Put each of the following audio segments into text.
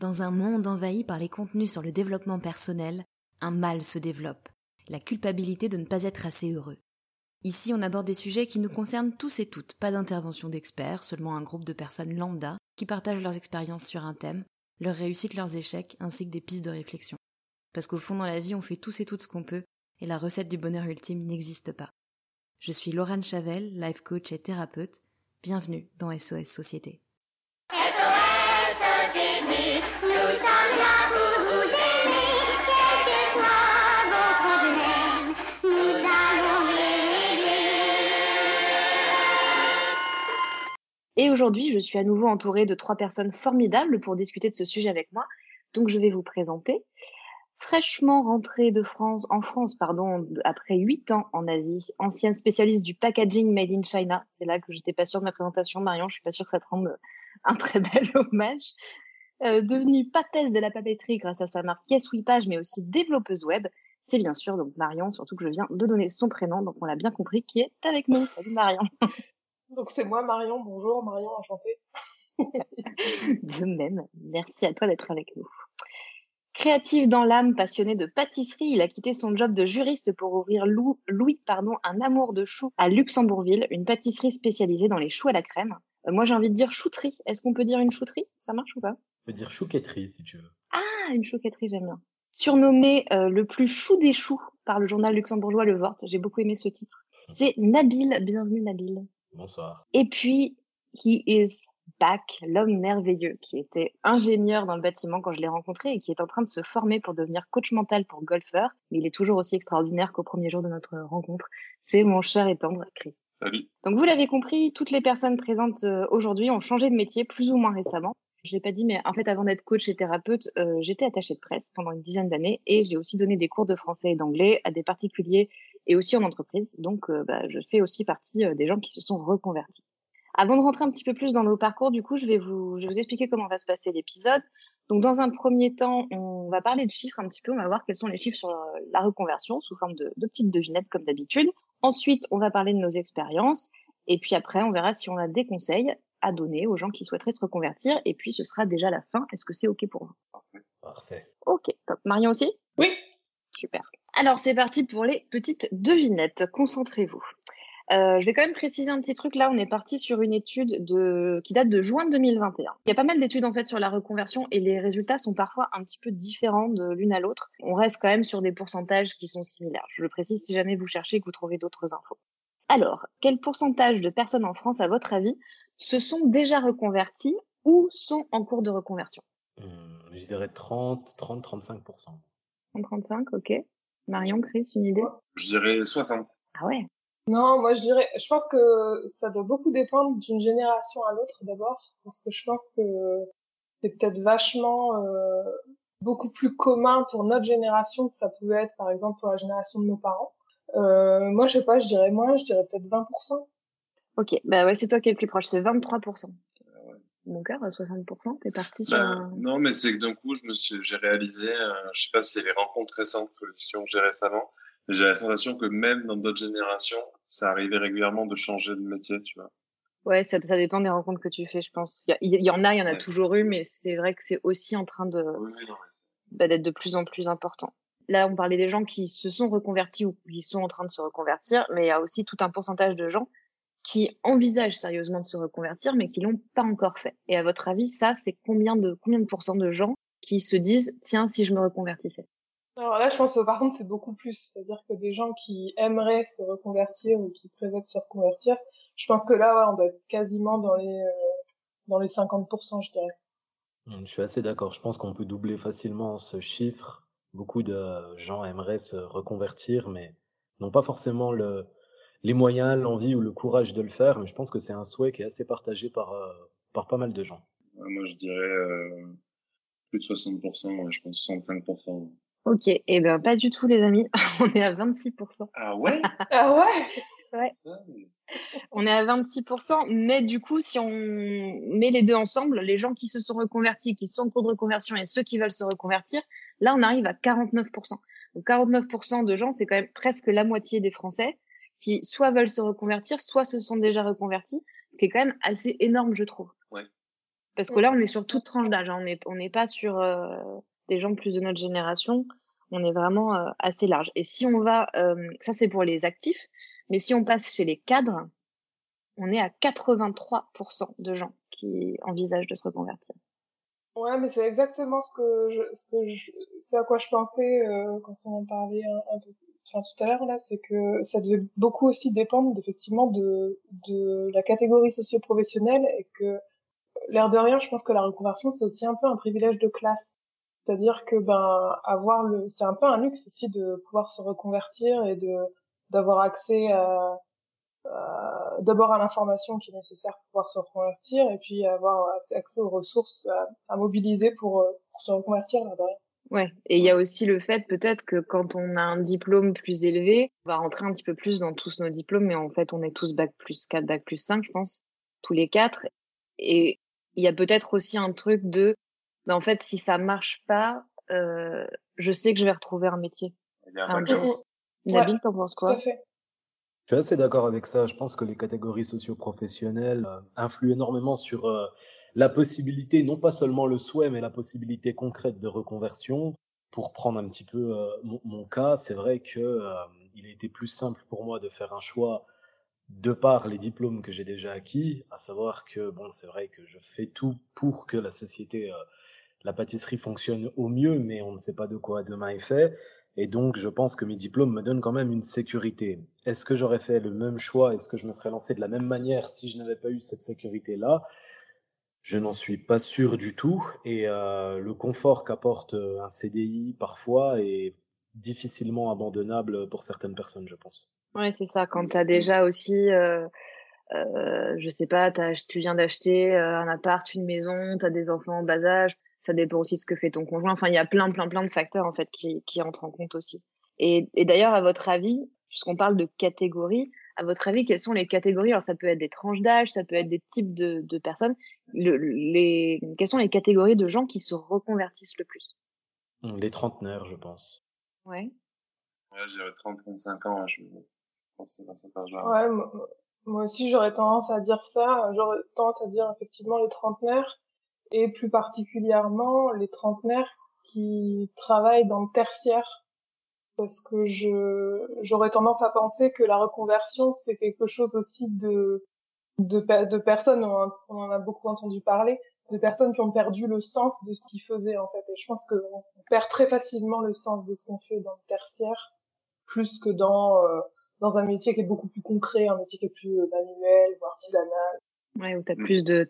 Dans un monde envahi par les contenus sur le développement personnel, un mal se développe, la culpabilité de ne pas être assez heureux. Ici, on aborde des sujets qui nous concernent tous et toutes, pas d'intervention d'experts, seulement un groupe de personnes lambda qui partagent leurs expériences sur un thème, leurs réussites, leurs échecs, ainsi que des pistes de réflexion. Parce qu'au fond, dans la vie, on fait tous et toutes ce qu'on peut, et la recette du bonheur ultime n'existe pas. Je suis Lauren Chavel, life coach et thérapeute. Bienvenue dans SOS Société. Et aujourd'hui, je suis à nouveau entourée de trois personnes formidables pour discuter de ce sujet avec moi. Donc, je vais vous présenter. Fraîchement rentrée en France, après 8 ans en Asie, ancienne spécialiste du packaging made in China. C'est là que j'étais pas sûre de ma présentation, Marion. Je suis pas sûre que ça te rende un très bel hommage. Devenue papesse de la papeterie grâce à sa marque YesWeepage, mais aussi développeuse web. C'est bien sûr donc Marion, surtout que je viens de donner son prénom, donc on l'a bien compris, qui est avec nous. Salut Marion. Donc c'est moi Marion, bonjour Marion, enchantée. De même, merci à toi d'être avec nous. Créatif dans l'âme, passionné de pâtisserie, il a quitté son job de juriste pour ouvrir un amour de choux à Luxembourgville, une pâtisserie spécialisée dans les choux à la crème. Moi j'ai envie de dire chouterie, est-ce qu'on peut dire une chouterie ? Ça marche ou pas ? On peut dire chouquetterie si tu veux. Ah, une chouquetterie, j'aime bien. Surnommé le plus chou des choux par le journal luxembourgeois Le Vort, j'ai beaucoup aimé ce titre. C'est Nabil, bienvenue Nabil. Bonsoir. Et puis, he is back, l'homme merveilleux qui était ingénieur dans le bâtiment quand je l'ai rencontré et qui est en train de se former pour devenir coach mental pour golfeurs. Mais il est toujours aussi extraordinaire qu'au premier jour de notre rencontre. C'est mon cher et tendre Chris. Salut. Donc vous l'avez compris, toutes les personnes présentes aujourd'hui ont changé de métier plus ou moins récemment. Je l'ai pas dit, mais en fait, avant d'être coach et thérapeute, j'étais attachée de presse pendant une dizaine d'années et j'ai aussi donné des cours de français et d'anglais à des particuliers et aussi en entreprise. Donc, je fais aussi partie des gens qui se sont reconvertis. Avant de rentrer un petit peu plus dans nos parcours, du coup, je vais vous expliquer comment va se passer l'épisode. Donc, dans un premier temps, on va parler de chiffres un petit peu. On va voir quels sont les chiffres sur la reconversion sous forme de petites devinettes comme d'habitude. Ensuite, on va parler de nos expériences et puis après, on verra si on a des conseils à donner aux gens qui souhaiteraient se reconvertir. Et puis, ce sera déjà la fin. Est-ce que c'est OK pour vous ? Parfait. OK, top. Marion aussi ? Oui. Super. Alors, c'est parti pour les petites devinettes. Concentrez-vous. Je vais quand même préciser un petit truc. Là, on est parti sur une étude qui date de juin 2021. Il y a pas mal d'études, en fait, sur la reconversion et les résultats sont parfois un petit peu différents de l'une à l'autre. On reste quand même sur des pourcentages qui sont similaires. Je le précise si jamais vous cherchez et que vous trouvez d'autres infos. Alors, quel pourcentage de personnes en France, à votre avis, se sont déjà reconvertis ou sont en cours de reconversion ? Je dirais 30-35%. 30-35, ok. Marion, Chris, une idée ? Je dirais 60. Ah ouais ? Non, moi je pense que ça doit beaucoup dépendre d'une génération à l'autre d'abord, parce que je pense que c'est peut-être vachement beaucoup plus commun pour notre génération que ça pouvait être par exemple pour la génération de nos parents. Moi je sais pas, je dirais moins, je dirais peut-être 20%. Ok, bah ouais, c'est toi qui es le plus proche, c'est 23%. Mon cœur, à 60%, t'es parti sur un... Non, mais c'est que d'un coup, j'ai réalisé, je sais pas si c'est les rencontres récentes ou les discussions que j'ai récemment, mais j'ai la sensation que même dans d'autres générations, ça arrivait régulièrement de changer de métier, tu vois. Ouais, ça dépend des rencontres que tu fais, je pense. Il y en a ouais. Toujours eu, mais c'est vrai que c'est aussi en train de d'être de plus en plus important. Là, on parlait des gens qui se sont reconvertis ou qui sont en train de se reconvertir, mais il y a aussi tout un pourcentage de gens qui envisagent sérieusement de se reconvertir, mais qui l'ont pas encore fait. Et à votre avis, ça, c'est combien de pourcents de gens qui se disent « Tiens, si je me reconvertissais ?» Alors là, je pense que par contre, c'est beaucoup plus. C'est-à-dire que des gens qui aimeraient se reconvertir ou qui prévoient de se reconvertir, je pense que là, ouais, on doit être quasiment dans les 50%, je dirais. Je suis assez d'accord. Je pense qu'on peut doubler facilement ce chiffre. Beaucoup de gens aimeraient se reconvertir, mais n'ont pas forcément les moyens, l'envie ou le courage de le faire, mais je pense que c'est un souhait qui est assez partagé par pas mal de gens. Moi, je dirais plus de 60%, ouais, je pense 65%. Ouais. Ok, et ben pas du tout, les amis, on est à 26%. Ah ouais ? Ah ouais ? Ouais. On est à 26%, mais du coup, si on met les deux ensemble, les gens qui se sont reconvertis, qui sont en cours de reconversion et ceux qui veulent se reconvertir, là, on arrive à 49%. Donc 49% de gens, c'est quand même presque la moitié des Français qui soit veulent se reconvertir, soit se sont déjà reconvertis, ce qui est quand même assez énorme, je trouve. Ouais. Parce que là, on est sur toute tranche d'âge. On n'est pas sur des gens plus de notre génération. On est vraiment assez large. Et si on va... ça, c'est pour les actifs. Mais si on passe chez les cadres, on est à 83% de gens qui envisagent de se reconvertir. Ouais, mais c'est exactement ce à quoi je pensais quand on en parlait un peu tout à l'heure, là, c'est que ça devait beaucoup aussi dépendre effectivement de la catégorie socio-professionnelle, et que l'air de rien, je pense que la reconversion, c'est aussi un peu un privilège de classe. C'est-à-dire que c'est un peu un luxe aussi de pouvoir se reconvertir et d'avoir accès d'abord à l'information qui est nécessaire pour pouvoir se reconvertir, et puis avoir accès aux ressources à mobiliser pour se reconvertir, l'air de rien. Ouais, et il y a aussi le fait peut-être que quand on a un diplôme plus élevé, on va rentrer un petit peu plus dans tous nos diplômes, mais en fait on est tous bac plus 4, bac plus 5, je pense, tous les quatre. Et il y a peut-être aussi un truc de, en fait si ça marche pas, je sais que je vais retrouver un métier. Nabil, t'en penses quoi? Tout à fait. Je suis assez d'accord avec ça. Je pense que les catégories socio-professionnelles influent énormément sur la possibilité, non pas seulement le souhait, mais la possibilité concrète de reconversion. Pour prendre un petit peu mon cas, c'est vrai que il a été plus simple pour moi de faire un choix de par les diplômes que j'ai déjà acquis, à savoir que bon, c'est vrai que je fais tout pour que la société, la pâtisserie fonctionne au mieux, mais on ne sait pas de quoi demain est fait. Et donc, je pense que mes diplômes me donnent quand même une sécurité. Est-ce que j'aurais fait le même choix? Est-ce que je me serais lancé de la même manière si je n'avais pas eu cette sécurité-là? Je n'en suis pas sûr du tout. Et le confort qu'apporte un CDI parfois est difficilement abandonnable pour certaines personnes, je pense. Ouais, c'est ça. Quand tu as déjà aussi, je sais pas, tu viens d'acheter un appart, une maison, tu as des enfants en bas âge. Ça dépend aussi de ce que fait ton conjoint. Enfin, il y a plein de facteurs en fait qui entrent en compte aussi. Et d'ailleurs, à votre avis, puisqu'on parle de catégories, à votre avis, quelles sont les catégories? Alors, ça peut être des tranches d'âge, ça peut être des types de personnes. Quelles sont les catégories de gens qui se reconvertissent le plus? Les trentenaires, je pense. Ouais. Ouais, j'irais 30-35 ans. Hein, je pense que c'est comme ça par genre. Ouais, moi aussi, j'aurais tendance à dire ça. J'aurais tendance à dire effectivement les trentenaires. Et plus particulièrement les trentenaires qui travaillent dans le tertiaire, parce que j'aurais tendance à penser que la reconversion, c'est quelque chose aussi de personnes, on en a beaucoup entendu parler, de personnes qui ont perdu le sens de ce qu'ils faisaient en fait. Et je pense qu'on perd très facilement le sens de ce qu'on fait dans le tertiaire, plus que dans un métier qui est beaucoup plus concret, un métier qui est plus manuel ou artisanal. Ouais, où t'as plus de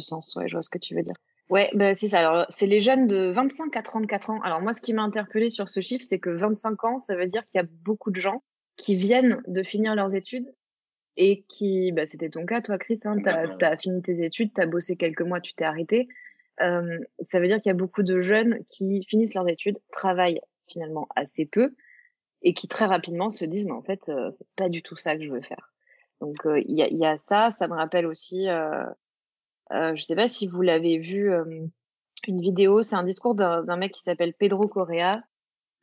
sens. Ouais, je vois ce que tu veux dire. Ouais, ben, c'est ça. Alors, c'est les jeunes de 25 à 34 ans. Alors, moi, ce qui m'a interpellée sur ce chiffre, c'est que 25 ans, ça veut dire qu'il y a beaucoup de gens qui viennent de finir leurs études et qui, bah, c'était ton cas, toi, Chris, hein, t'as fini tes études, t'as bossé quelques mois, tu t'es arrêté. Ça veut dire qu'il y a beaucoup de jeunes qui finissent leurs études, travaillent finalement assez peu et qui très rapidement se disent, mais en fait, c'est pas du tout ça que je veux faire. Donc il y a ça me rappelle aussi je sais pas si vous l'avez vu, une vidéo, c'est un discours d'un mec qui s'appelle Pedro Correa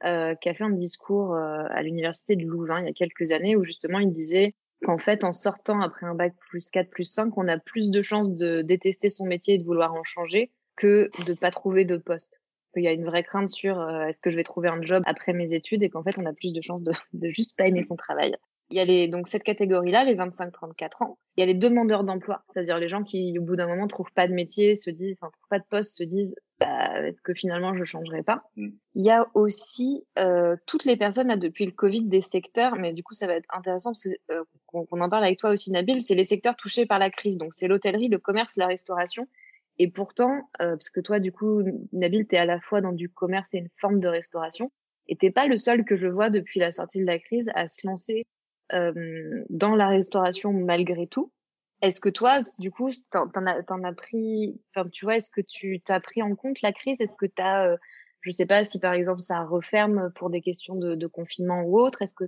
qui a fait un discours à l'université de Louvain il y a quelques années, où justement il disait qu'en fait en sortant après un bac plus 4 plus 5, on a plus de chances de détester son métier et de vouloir en changer que de pas trouver de poste. Il y a une vraie crainte sur est-ce que je vais trouver un job après mes études, et qu'en fait on a plus de chances de juste pas aimer son travail. Il y a donc cette catégorie-là, les 25-34 ans. Il y a les demandeurs d'emploi, c'est-à-dire les gens qui, au bout d'un moment, trouvent pas de métier, trouvent pas de poste, se disent, bah, est-ce que finalement je changerai pas? Il y a aussi toutes les personnes là depuis le Covid, des secteurs, mais du coup ça va être intéressant parce que, qu'on en parle avec toi aussi, Nabil, c'est les secteurs touchés par la crise. Donc c'est l'hôtellerie, le commerce, la restauration. Et pourtant, parce que toi, du coup, Nabil, t'es à la fois dans du commerce et une forme de restauration, et t'es pas le seul que je vois depuis la sortie de la crise à se lancer dans la restauration malgré tout. Est-ce que toi, du coup, t'en as pris, enfin, tu vois, est-ce que tu t'as pris en compte la crise? Est-ce que t'as, je sais pas, si par exemple ça referme pour des questions de confinement ou autre, est-ce que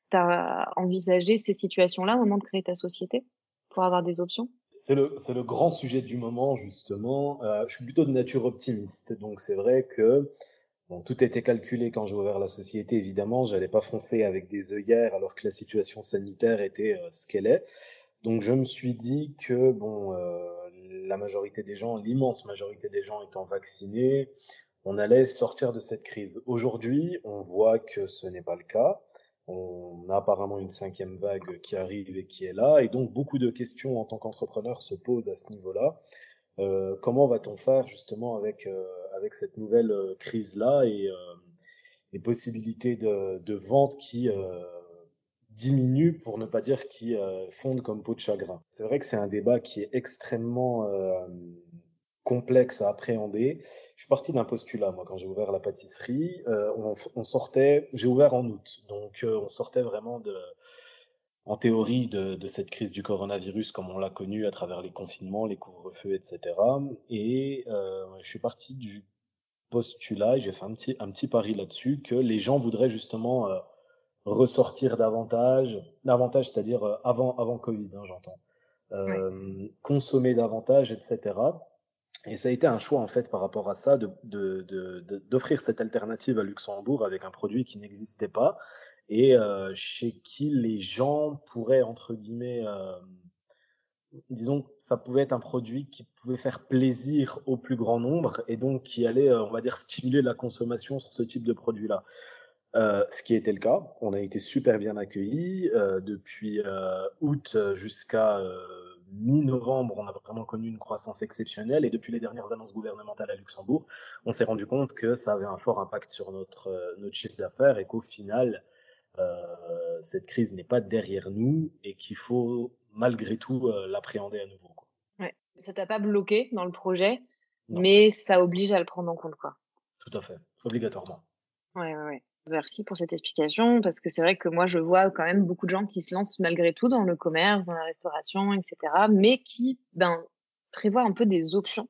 t'as envisagé ces situations-là au moment de créer ta société pour avoir des options? C'est le grand sujet du moment, justement. Je suis plutôt de nature optimiste, donc c'est vrai que bon, tout était calculé quand j'ai ouvert la société, évidemment. J'allais pas foncer avec des œillères alors que la situation sanitaire était ce qu'elle est. Donc, je me suis dit que bon, la majorité des gens, l'immense majorité des gens étant vaccinés, on allait sortir de cette crise. Aujourd'hui, on voit que ce n'est pas le cas. On a apparemment une cinquième vague qui arrive et qui est là. Et donc, beaucoup de questions en tant qu'entrepreneur se posent à ce niveau-là. Comment va-t-on faire justement avec cette nouvelle crise-là et les possibilités de vente qui diminuent, pour ne pas dire qui fondent comme peau de chagrin. C'est vrai que c'est un débat qui est extrêmement complexe à appréhender. Je suis parti d'un postulat, moi, quand j'ai ouvert la pâtisserie. On sortait, j'ai ouvert en août, donc on sortait vraiment en théorie de cette crise du coronavirus comme on l'a connue à travers les confinements, les couvre-feux, etc. Et je suis parti du postulat, et j'ai fait un petit pari là-dessus, que les gens voudraient justement ressortir davantage, c'est-à-dire avant Covid, hein, j'entends, oui. Consommer davantage, etc. Et ça a été un choix, en fait, par rapport à ça, d'offrir cette alternative à Luxembourg avec un produit qui n'existait pas et chez qui les gens pourraient, entre guillemets, disons, ça pouvait être un produit qui pouvait faire plaisir au plus grand nombre et donc qui allait, on va dire, stimuler la consommation sur ce type de produit-là. Ce qui était le cas, on a été super bien accueillis depuis août jusqu'à mi-novembre, on a vraiment connu une croissance exceptionnelle et depuis les dernières annonces gouvernementales à Luxembourg, on s'est rendu compte que ça avait un fort impact sur notre chiffre d'affaires et qu'au final, cette crise n'est pas derrière nous et qu'il faut malgré tout l'appréhender à nouveau, quoi. Ouais, ça t'a pas bloqué dans le projet, non. Mais ça oblige à le prendre en compte, quoi. Tout à fait, obligatoirement. Ouais. Merci pour cette explication, parce que c'est vrai que moi, je vois quand même beaucoup de gens qui se lancent malgré tout dans le commerce, dans la restauration, etc., mais qui prévoient un peu des options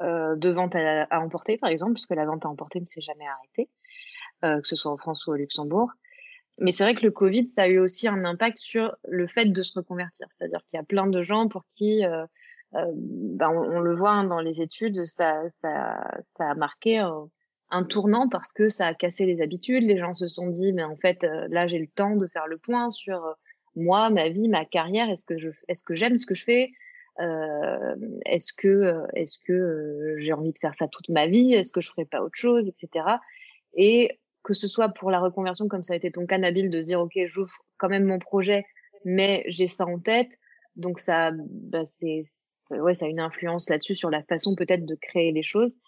de vente à emporter, par exemple, puisque la vente à emporter ne s'est jamais arrêtée, que ce soit en France ou au Luxembourg. Mais c'est vrai que le Covid, ça a eu aussi un impact sur le fait de se reconvertir, c'est-à-dire qu'il y a plein de gens pour qui... on le voit hein, dans les études, ça a marqué... un tournant parce que ça a cassé les habitudes, les gens se sont dit mais en fait là j'ai le temps de faire le point sur moi, ma vie, ma carrière, est-ce que j'aime ce que je fais, est-ce que j'ai envie de faire ça toute ma vie, est-ce que je ferai pas autre chose, etc. Et que ce soit pour la reconversion comme ça a été ton cas Nabil de se dire ok j'ouvre quand même mon projet mais j'ai ça en tête, donc ça ça a une influence là-dessus sur la façon peut-être de créer les choses.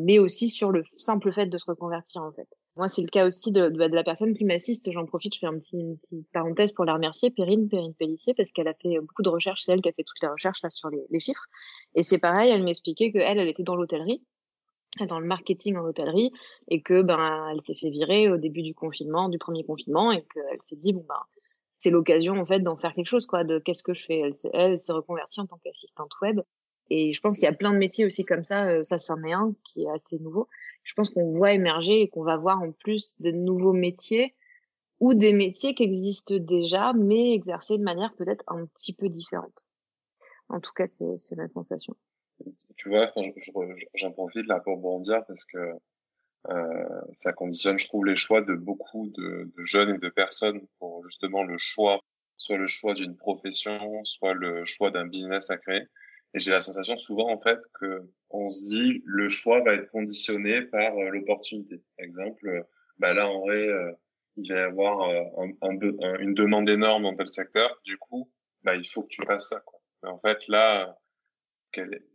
Mais aussi sur le simple fait de se reconvertir en fait. Moi c'est le cas aussi de la personne qui m'assiste, j'en profite, je fais une petite parenthèse pour la remercier, Perrine Pellissier, parce qu'elle a fait beaucoup de recherches, c'est elle qui a fait toutes les recherches là sur les chiffres, et c'est pareil, elle m'expliquait qu'elle était dans l'hôtellerie, dans le marketing en hôtellerie, et que elle s'est fait virer au début du premier confinement, et qu'elle s'est dit c'est l'occasion en fait d'en faire quelque chose quoi, de qu'est-ce que je fais, elle s'est reconvertie en tant qu'assistante web. Et je pense qu'il y a plein de métiers aussi comme ça, ça c'en est un qui est assez nouveau. Je pense qu'on voit émerger et qu'on va voir en plus de nouveaux métiers ou des métiers qui existent déjà, mais exercés de manière peut-être un petit peu différente. En tout cas, c'est ma sensation. Tu vois, j'en profite là pour rebondir parce que ça conditionne, je trouve, les choix de beaucoup de jeunes et de personnes pour justement le choix, soit le choix d'une profession, soit le choix d'un business à créer. Et j'ai la sensation souvent, en fait, que on se dit, le choix va être conditionné par l'opportunité. Par exemple, là, en vrai, il va y avoir une demande énorme dans tel secteur. Du coup, il faut que tu fasses ça, quoi. Mais en fait, là,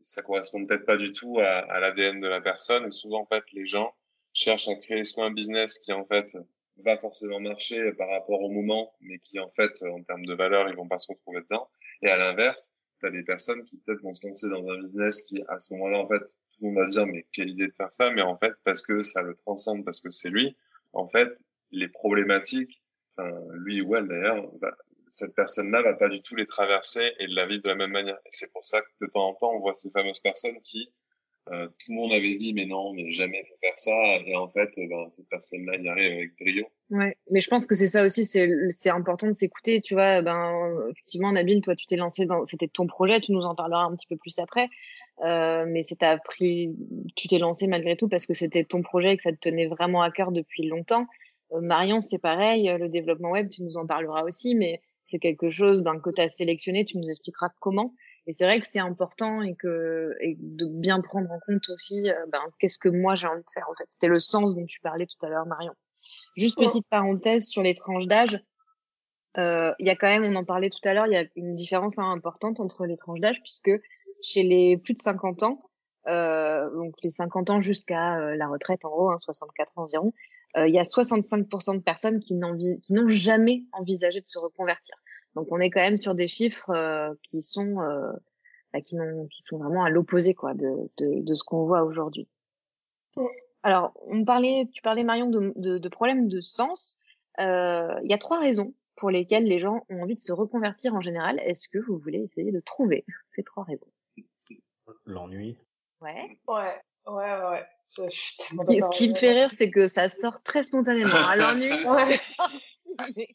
ça correspond peut-être pas du tout à l'ADN de la personne. Et souvent, en fait, les gens cherchent à créer soit un business qui, en fait, va forcément marcher par rapport au moment, mais qui, en fait, en termes de valeur, ils vont pas se retrouver dedans. Et à l'inverse, t'as des personnes qui peut-être vont se lancer dans un business qui, à ce moment-là, en fait, tout le monde va se dire, mais quelle idée de faire ça, mais en fait, parce que ça le transcende, parce que c'est lui, en fait, les problématiques, lui ou elle d'ailleurs, cette personne-là va pas du tout les traverser et la vivre de la même manière. Et c'est pour ça que de temps en temps, on voit ces fameuses personnes qui, tout le monde avait dit, mais non, mais jamais faut faire ça, et en fait, cette personne-là y arrive avec brio. Ouais, mais je pense que c'est ça aussi, c'est important de s'écouter, tu vois, effectivement, Nabil, toi, tu t'es lancé c'était ton projet, tu nous en parleras un petit peu plus après, mais tu t'es lancé malgré tout parce que c'était ton projet et que ça te tenait vraiment à cœur depuis longtemps. Marion, c'est pareil, le développement web, tu nous en parleras aussi, mais c'est quelque chose, que t'as sélectionné, tu nous expliqueras comment. Et c'est vrai que c'est important et de bien prendre en compte aussi, qu'est-ce que moi j'ai envie de faire en fait. C'était le sens dont tu parlais tout à l'heure, Marion. Juste petite parenthèse sur les tranches d'âge. Il y a quand même, on en parlait tout à l'heure, il y a une différence importante entre les tranches d'âge puisque chez les plus de 50 ans, donc les 50 ans jusqu'à la retraite en gros, 64 ans environ, il y a 65% de personnes qui n'ont jamais envisagé de se reconvertir. Donc on est quand même sur des chiffres qui sont vraiment à l'opposé quoi de ce qu'on voit aujourd'hui. Alors tu parlais Marion de problèmes de sens. Il y a 3 raisons pour lesquelles les gens ont envie de se reconvertir en général. Est-ce que vous voulez essayer de trouver ces 3 raisons? L'ennui. Ouais. Ce qui me fait rire, c'est que ça sort très spontanément. À l'ennui, mais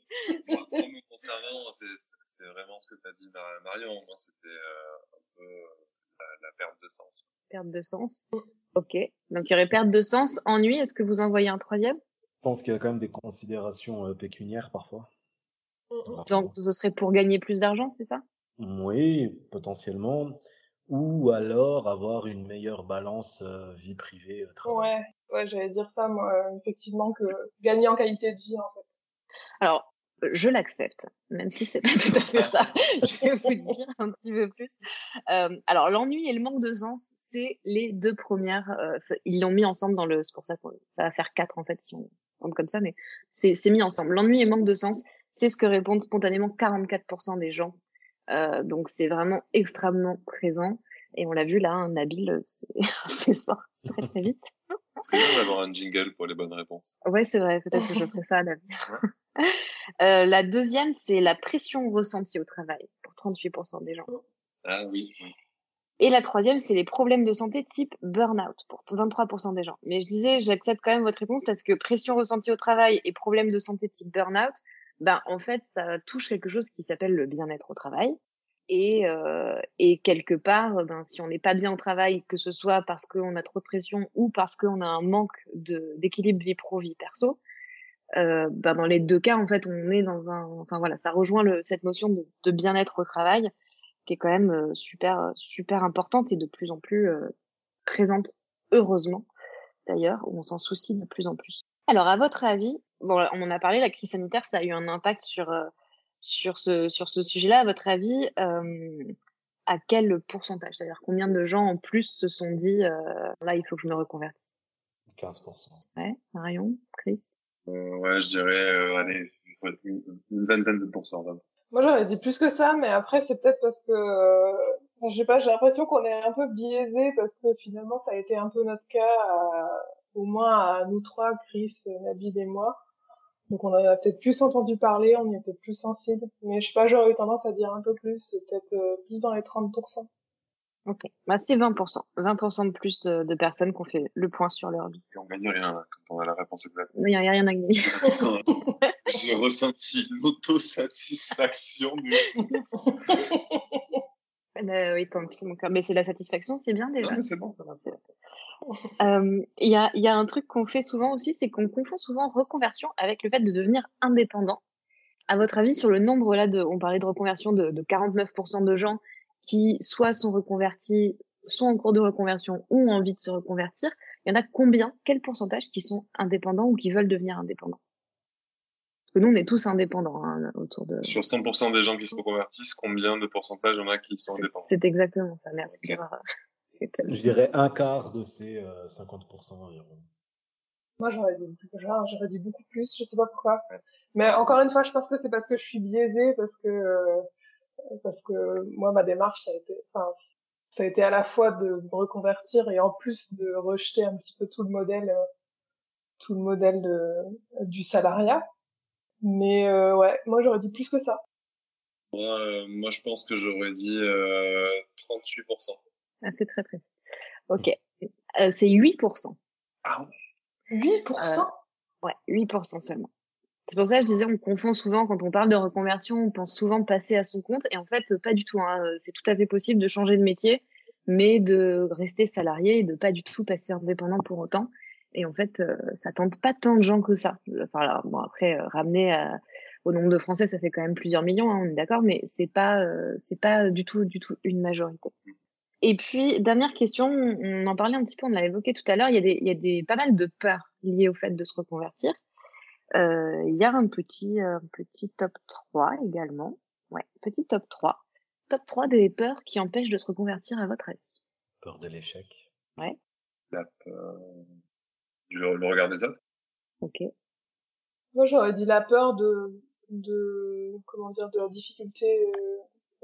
concernant, c'est vraiment ce que tu as dit, Marion. Moi, c'était un peu la perte de sens. Perte de sens. Ok. Donc, il y aurait perte de sens, ennui. Est-ce que vous en voyez un 3e? Je pense qu'il y a quand même des considérations pécuniaires parfois. Donc, ce serait pour gagner plus d'argent, c'est ça? Oui, potentiellement. Ou alors avoir une meilleure balance vie privée travail. Ouais, j'allais dire ça moi, effectivement, que gagner en qualité de vie en fait. Alors, je l'accepte, même si c'est pas tout à fait ça. Je vais vous dire un petit peu plus. Alors, l'ennui et le manque de sens, c'est les 2 premières. Ils l'ont mis ensemble dans le. C'est pour ça que ça va faire 4 en fait si on compte comme ça, mais c'est mis ensemble. L'ennui et manque de sens, c'est ce que répondent spontanément 44% des gens. Donc c'est vraiment extrêmement présent et on l'a vu là, Nabil, c'est sorti très vite. C'est bien d'avoir un jingle pour les bonnes réponses. Ouais, c'est vrai, peut-être que je ferai ça à l'avenir. La 2e, c'est la pression ressentie au travail pour 38% des gens. Ah oui. Et la 3e, c'est les problèmes de santé type burn-out pour 23% des gens. Mais je disais, j'accepte quand même votre réponse parce que pression ressentie au travail et problèmes de santé type burn-out, en fait, ça touche quelque chose qui s'appelle le bien-être au travail. Et quelque part, si on n'est pas bien au travail, que ce soit parce qu'on a trop de pression ou parce qu'on a un manque d'équilibre vie pro-vie perso, dans les 2 cas, en fait, on est dans un... Enfin, voilà, ça rejoint cette notion de bien-être au travail qui est quand même super, super importante et de plus en plus présente, heureusement. D'ailleurs, on s'en soucie de plus en plus. Alors, à votre avis, on en a parlé, la crise sanitaire, ça a eu un impact sur ce sujet-là. À votre avis, à quel pourcentage? C'est-à-dire combien de gens en plus se sont dit là, il faut que je me reconvertisse? 15%. Ouais, Marion, Chris? Je dirais, une vingtaine de pourcents. Là. Moi, j'aurais dit plus que ça, mais après, c'est peut-être parce que, je sais pas, j'ai l'impression qu'on est un peu biaisé parce que finalement, ça a été un peu notre cas au moins à nous 3, Chris, Nabil et moi. Donc on en a peut-être plus entendu parler, on y était plus sensible. Mais je sais pas, j'aurais eu tendance à dire un peu plus, c'est peut-être plus dans les 30%. Ok, c'est 20%. 20% de plus de personnes qui ont fait le point sur leur vie. Et on gagne rien quand on a la réponse exacte. Il n'y a rien à gagner. J'ai ressenti une autosatisfaction du coup. Oui, tant pis, mon cœur. Mais c'est la satisfaction, c'est bien déjà. Non, c'est bon, ça va. Il y a un truc qu'on fait souvent aussi, c'est qu'on confond souvent reconversion avec le fait de devenir indépendant. À votre avis, sur le nombre là, on parlait de reconversion de 49% de gens qui soit sont reconvertis, sont en cours de reconversion ou ont envie de se reconvertir, il y en a combien, quel pourcentage qui sont indépendants ou qui veulent devenir indépendants? Parce que nous, on est tous indépendants autour de... Sur 100% des gens qui se reconvertissent, combien de pourcentage il y en a qui sont indépendants? C'est exactement ça, merci. Okay. Je dirais un quart de ces 50% environ. Moi, j'aurais dit beaucoup plus, je sais pas pourquoi. Mais encore une fois, je pense que c'est parce que je suis biaisée, parce que moi, ma démarche, ça a été à la fois de me reconvertir et en plus de rejeter un petit peu tout le modèle du salariat. Mais moi, j'aurais dit plus que ça. Moi, je pense que j'aurais dit 38%. Ah, c'est très précis. Ok. C'est 8%. Ah oui. 8%? Ouais, 8% seulement. C'est pour ça que je disais, on confond souvent, quand on parle de reconversion, on pense souvent passer à son compte. Et en fait, pas du tout. C'est tout à fait possible de changer de métier, mais de rester salarié et de pas du tout passer indépendant pour autant. Et en fait, ça tente pas tant de gens que ça. Enfin, là, bon, après, ramener Au nombre de Français, ça fait quand même plusieurs millions, hein, on est d'accord, mais c'est pas du tout une majorité. Et puis, dernière question, on en parlait un petit peu, on l'avait évoqué tout à l'heure, il y a pas mal de peurs liées au fait de se reconvertir. Il y a un petit top 3 également. Ouais, petit top 3. Top 3 des peurs qui empêchent de se reconvertir à votre avis. Peur de l'échec. Ouais. La peur... Le regard des autres. Ok. Moi, j'aurais dit la peur de la difficulté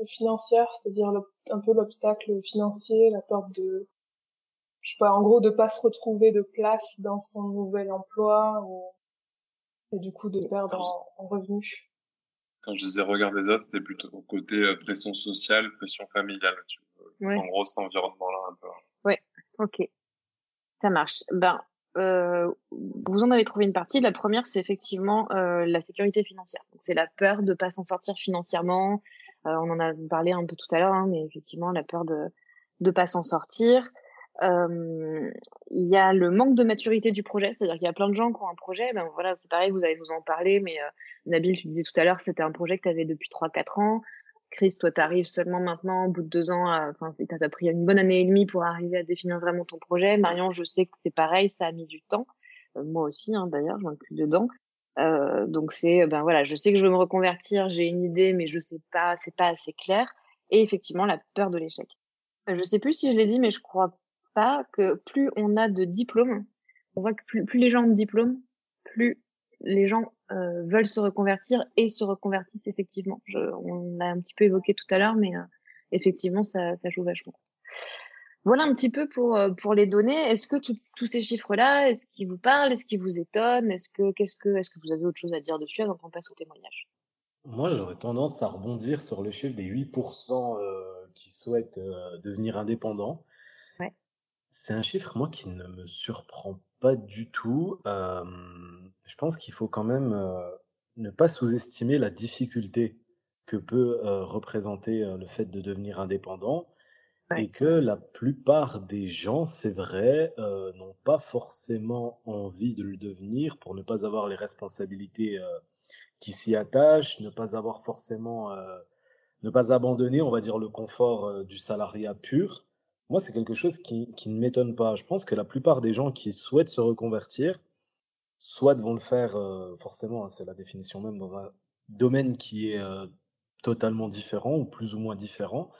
financière, c'est-à-dire un peu l'obstacle financier, la peur de, je sais pas, en gros, de pas se retrouver de place dans son nouvel emploi et du coup de perdre en revenus. Quand je disais regard des autres, c'était plutôt au côté pression sociale, pression familiale, tu vois. Ouais. En gros, cet environnement-là, un peu. Ouais. Ok. Ça marche. Ben, vous en avez trouvé une partie. La première, c'est effectivement la sécurité financière. Donc, c'est la peur de pas s'en sortir financièrement. On en a parlé un peu tout à l'heure, hein, mais effectivement, la peur de pas s'en sortir. Il y a le manque de maturité du projet, c'est-à-dire qu'il y a plein de gens qui ont un projet. Ben voilà, c'est pareil, vous allez nous en parler. Mais Nabil, tu disais tout à l'heure, c'était un projet que tu avais depuis 3-4 ans. Chris, toi, t'arrives seulement maintenant, au bout de 2 ans, enfin, t'as pris une bonne année et demie pour arriver à définir vraiment ton projet. Marion, je sais que c'est pareil, ça a mis du temps. Moi aussi, hein, d'ailleurs, je m'inclus dedans. Donc c'est, ben voilà, je sais que je veux me reconvertir, j'ai une idée, mais je sais pas, c'est pas assez clair. Et effectivement, la peur de l'échec. Je sais plus si je l'ai dit, mais je crois pas que plus on a de diplômes, on voit que plus les gens ont de diplômes, plus les gens veulent se reconvertir et se reconvertissent effectivement. On l'a un petit peu évoqué tout à l'heure, mais effectivement, ça joue vachement. Voilà un petit peu pour les données. Est-ce que tous ces chiffres-là, est-ce qu'ils vous parlent, est-ce qu'ils vous étonnent, est-ce que vous avez autre chose à dire dessus avant qu'on passe au témoignage? Moi, j'aurais tendance à rebondir sur le chiffre des 8% qui souhaitent devenir indépendants. Ouais. C'est un chiffre, moi, qui ne me surprend pas du tout. Je pense qu'il faut quand même ne pas sous-estimer la difficulté que peut représenter le fait de devenir indépendant, ouais. Et que la plupart des gens, c'est vrai, n'ont pas forcément envie de le devenir pour ne pas avoir les responsabilités qui s'y attachent, ne pas avoir forcément, ne pas abandonner, on va dire, le confort du salariat pur. Moi, c'est quelque chose qui ne m'étonne pas. Je pense que la plupart des gens qui souhaitent se reconvertir, soit vont le faire forcément, hein, c'est la définition même, dans un domaine qui est totalement différent ou plus ou moins différent.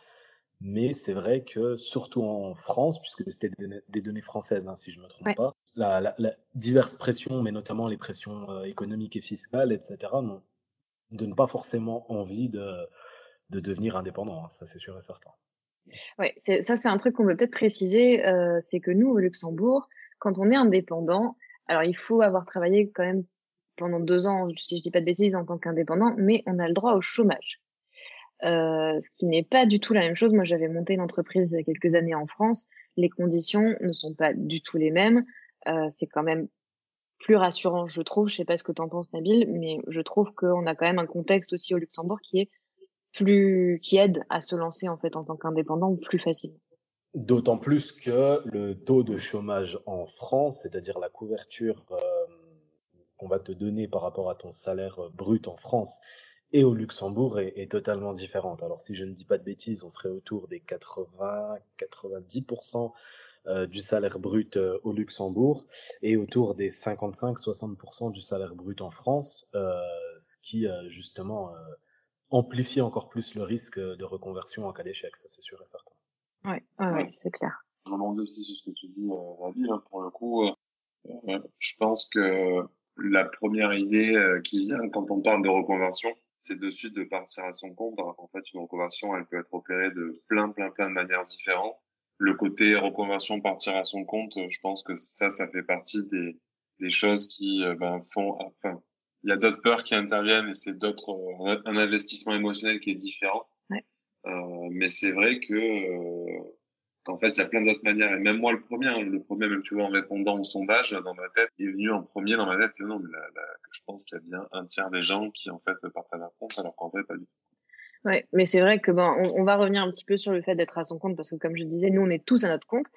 Mais c'est vrai que, surtout en France, puisque c'était des données françaises, hein, si je ne me trompe ouais. pas, la diverses pressions, mais notamment les pressions économiques et fiscales, etc., ne donnent pas forcément envie de devenir indépendant. Hein, ça, c'est sûr et certain. Ouais, c'est un truc qu'on peut peut-être préciser, c'est que nous, au Luxembourg, quand on est indépendant, alors il faut avoir travaillé quand même pendant 2 ans, si je dis pas de bêtises, en tant qu'indépendant, mais on a le droit au chômage. Ce qui n'est pas du tout la même chose. Moi, j'avais monté une entreprise il y a quelques années en France. Les conditions ne sont pas du tout les mêmes. C'est quand même plus rassurant, je trouve. Je sais pas ce que t'en penses, Nabil, mais je trouve qu'on a quand même un contexte aussi au Luxembourg qui est qui aide à se lancer en fait en tant qu'indépendant plus facilement. D'autant plus que le taux de chômage en France, c'est-à-dire la couverture qu'on va te donner par rapport à ton salaire brut en France et au Luxembourg est totalement différente. Alors si je ne dis pas de bêtises, on serait autour des 80-90% du salaire brut au Luxembourg et autour des 55-60% du salaire brut en France, ce qui justement... amplifier encore plus le risque de reconversion en cas d'échec, ça c'est sûr et certain. Oui, c'est clair. Je rebondis aussi sur ce que tu dis, David, hein, pour le coup. Je pense que la première idée qui vient quand on parle de reconversion, c'est de suite de partir à son compte. Alors, en fait, une reconversion, elle peut être opérée de plein de manières différentes. Le côté reconversion, partir à son compte, je pense que ça fait partie des choses qui font... Enfin, il y a d'autres peurs qui interviennent et c'est un investissement émotionnel qui est différent. Ouais. Mais c'est vrai qu'en fait, il y a plein d'autres manières. Et même moi, le premier, même tu vois, en répondant au sondage, dans ma tête, est venu en premier dans ma tête, c'est non, mais je pense qu'il y a bien un tiers des gens qui, en fait, partent à leur compte, alors qu'en fait, pas du tout. Ouais, mais c'est vrai que, on va revenir un petit peu sur le fait d'être à son compte, parce que comme je disais, nous, on est tous à notre compte.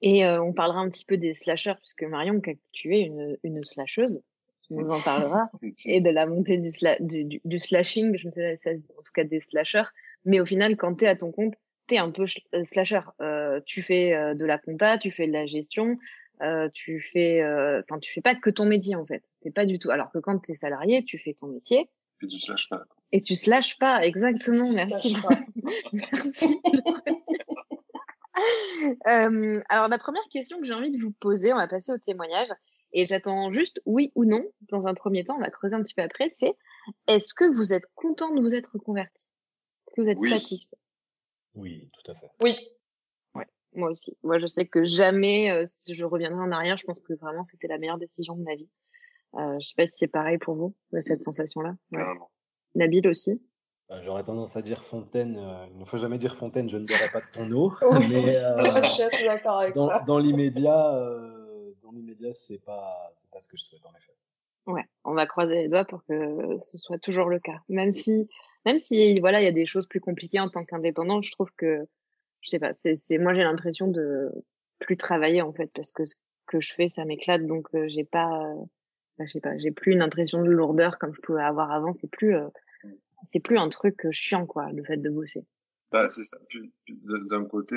Et, on parlera un petit peu des slasheurs, puisque Marion, tu es une slasheuse. tu nous en parleras, et de la montée du slashing, je ne sais pas si ça se dit, en tout cas des slasheurs, mais au final, quand t'es à ton compte, t'es un peu slasher. Tu fais de la compta, tu fais de la gestion, tu fais pas que ton métier, en fait. T'es pas du tout. Alors que quand t'es salarié, tu fais ton métier. Et tu slashes pas. Et tu slashes pas, exactement, merci. Merci. Alors, la première question que j'ai envie de vous poser, on va passer au témoignage, et j'attends juste oui ou non, dans un premier temps, on va creuser un petit peu après, c'est est-ce que vous êtes content de vous être reconverti? Est-ce que vous êtes satisfait? Oui, tout à fait. Oui. Ouais, moi aussi. Moi, je sais que jamais si je reviendrai en arrière, je pense que vraiment c'était la meilleure décision de ma vie. Je sais pas si c'est pareil pour vous, cette sensation-là. Ouais. Nabil aussi. J'aurais tendance à dire Fontaine. Il ne faut jamais dire Fontaine, je ne boirai pas de ton eau. Mais je suis assez d'accord avec ça. Dans l'immédiat, c'est pas ce que je souhaite en effet. Ouais, on va croiser les doigts pour que ce soit toujours le cas. Même si voilà, il y a des choses plus compliquées en tant qu'indépendant, je trouve que je sais pas, moi j'ai l'impression de plus travailler en fait parce que ce que je fais ça m'éclate, donc j'ai plus une impression de lourdeur comme je pouvais avoir avant, c'est plus un truc chiant quoi, le fait de bosser. Bah c'est ça. D'un côté,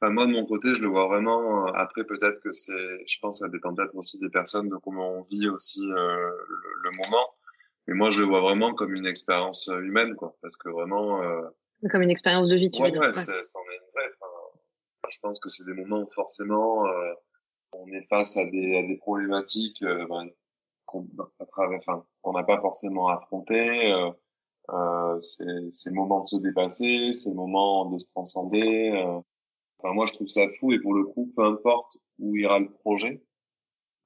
moi de mon côté, je le vois vraiment. Après peut-être que je pense ça dépend peut-être aussi des personnes de comment on vit aussi le moment. Mais moi je le vois vraiment comme une expérience humaine quoi, parce que vraiment. Comme une expérience de vie tu veux dire. Ouais, c'en est une vraie. Enfin, je pense que c'est des moments où forcément on est face à des problématiques qu'on n'a pas forcément affrontées. Ces moments de se dépasser, ces moments de se transcender. Moi, je trouve ça fou et pour le coup, peu importe où ira le projet.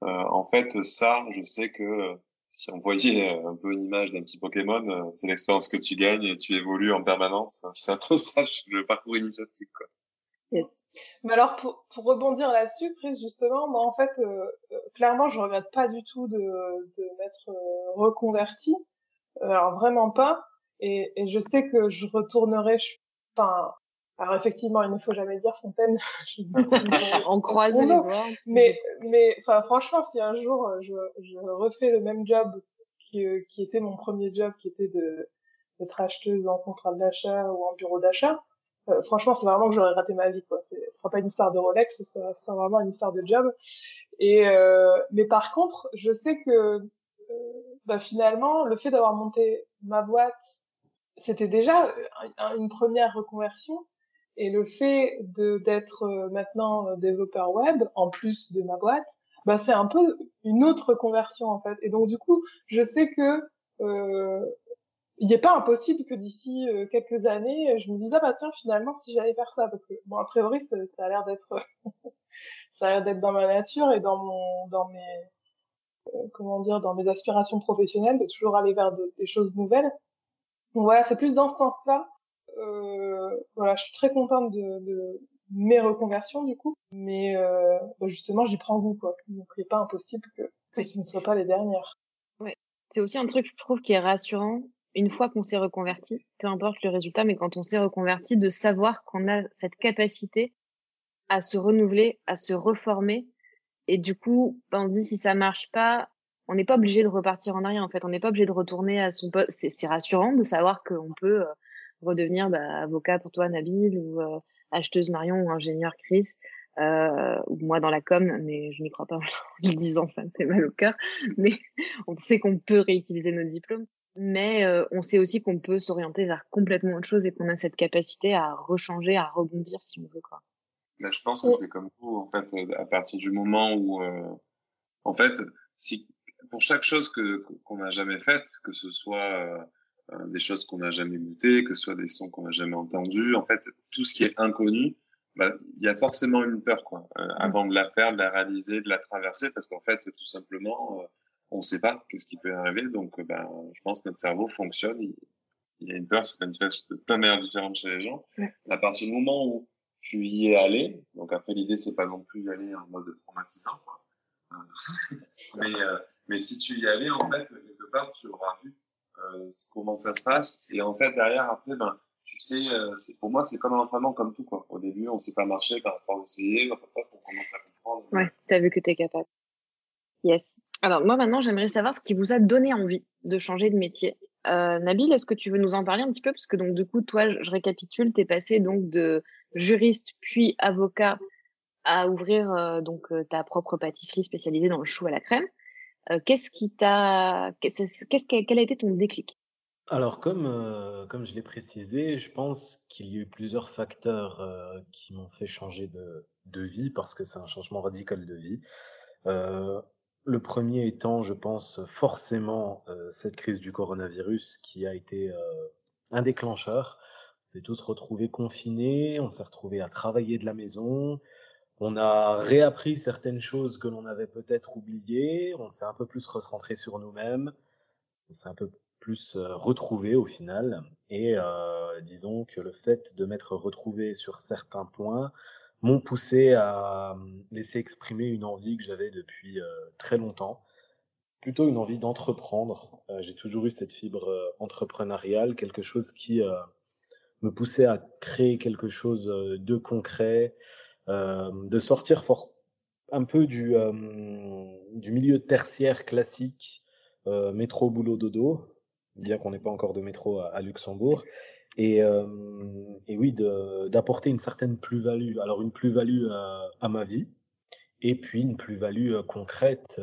En fait, ça, je sais que si on voyait un peu une image d'un petit Pokémon, c'est l'expérience que tu gagnes et tu évolues en permanence. C'est un peu ça, le parcours initiatique, quoi. Yes. Mais alors, pour rebondir là-dessus, Chris, justement, moi, en fait, clairement, je regrette pas du tout de m'être reconvertie. Alors, vraiment pas. Et je sais que je retournerai, alors effectivement, il ne faut jamais dire Fontaine. Je dis, on croise les doigts. Mais, enfin, franchement, si un jour je refais le même job qui était mon premier job, qui était de acheteuse en centrale d'achat ou en bureau d'achat, franchement, c'est vraiment que j'aurais raté ma vie, quoi. Ce sera pas une histoire de Rolex, ce sera vraiment une histoire de job. Et mais par contre, je sais que finalement, le fait d'avoir monté ma boîte, c'était déjà une première reconversion. Et le fait d'être maintenant développeur web, en plus de ma boîte, c'est un peu une autre conversion, en fait. Et donc, du coup, je sais que, il n'est pas impossible que d'ici quelques années, je me dise, tiens, finalement, si j'allais faire ça, parce que, a priori, ça a l'air d'être, ça a l'air d'être dans ma nature et dans mes aspirations professionnelles, de toujours aller vers des choses nouvelles. Donc voilà, c'est plus dans ce sens-là. Je suis très contente de mes reconversions du coup, mais justement j'y prends goût quoi. Donc il n'est pas impossible que ce ne soient pas les dernières. Ouais. C'est aussi un truc je trouve qui est rassurant une fois qu'on s'est reconverti, peu importe le résultat, mais quand on s'est reconverti, de savoir qu'on a cette capacité à se renouveler, à se reformer, et du coup on se dit si ça marche pas, on n'est pas obligé de repartir en arrière en fait, on n'est pas obligé de retourner à son poste. C'est rassurant de savoir qu'on peut redevenir avocat pour toi Nabil ou acheteuse Marion ou ingénieur Chris ou moi dans la com, mais je n'y crois pas en 10 ans, ça me fait mal au cœur, mais on sait qu'on peut réutiliser nos diplômes, mais on sait aussi qu'on peut s'orienter vers complètement autre chose et qu'on a cette capacité à rechanger, à rebondir si on veut quoi. Là, je pense que c'est comme tout en fait, à partir du moment où en fait si pour chaque chose qu'on n'a jamais faite, que ce soit des choses qu'on n'a jamais goûtées, que ce soit des sons qu'on n'a jamais entendus, en fait, tout ce qui est inconnu, il y a forcément une peur, quoi, avant de la faire, de la réaliser, de la traverser, parce qu'en fait, tout simplement, on ne sait pas qu'est-ce qui peut arriver, donc, je pense que notre cerveau fonctionne, il y a une peur, ça se manifeste de plein de manières différentes chez les gens. Ouais. À partir du moment où tu y es allé, donc après, l'idée, c'est pas non plus d'y aller en mode traumatisant, quoi. Mais si tu y allais, en fait, quelque part, tu auras vu comment ça se passe, et en fait derrière après tu sais pour moi c'est comme un entraînement, comme tout quoi, au début on sait pas marcher, on essayer, on commence à comprendre. Ouais, t'as vu que t'es capable. Yes. Alors moi maintenant, j'aimerais savoir ce qui vous a donné envie de changer de métier. Nabil, est-ce que tu veux nous en parler un petit peu? Parce que donc du coup, toi, je récapitule, t'es passé donc de juriste puis avocat à ouvrir ta propre pâtisserie spécialisée dans le chou à la crème. Quel a été ton déclic? Alors comme je l'ai précisé, je pense qu'il y a eu plusieurs facteurs qui m'ont fait changer de vie, parce que c'est un changement radical de vie. Le premier étant, je pense, forcément cette crise du coronavirus qui a été un déclencheur. On s'est tous retrouvés confinés, on s'est retrouvés à travailler de la maison, on a réappris certaines choses que l'on avait peut-être oubliées, on s'est un peu plus recentré sur nous-mêmes, on s'est un peu plus retrouvés au final. Et disons que le fait de m'être retrouvé sur certains points m'ont poussé à laisser exprimer une envie que j'avais depuis très longtemps, plutôt une envie d'entreprendre. J'ai toujours eu cette fibre entrepreneuriale, quelque chose qui me poussait à créer quelque chose de concret, de sortir un peu du milieu tertiaire classique, métro, boulot, dodo, bien qu'on n'ait pas encore de métro à Luxembourg. Et oui, d'apporter une certaine plus-value. Alors une plus-value à ma vie, et puis une plus-value concrète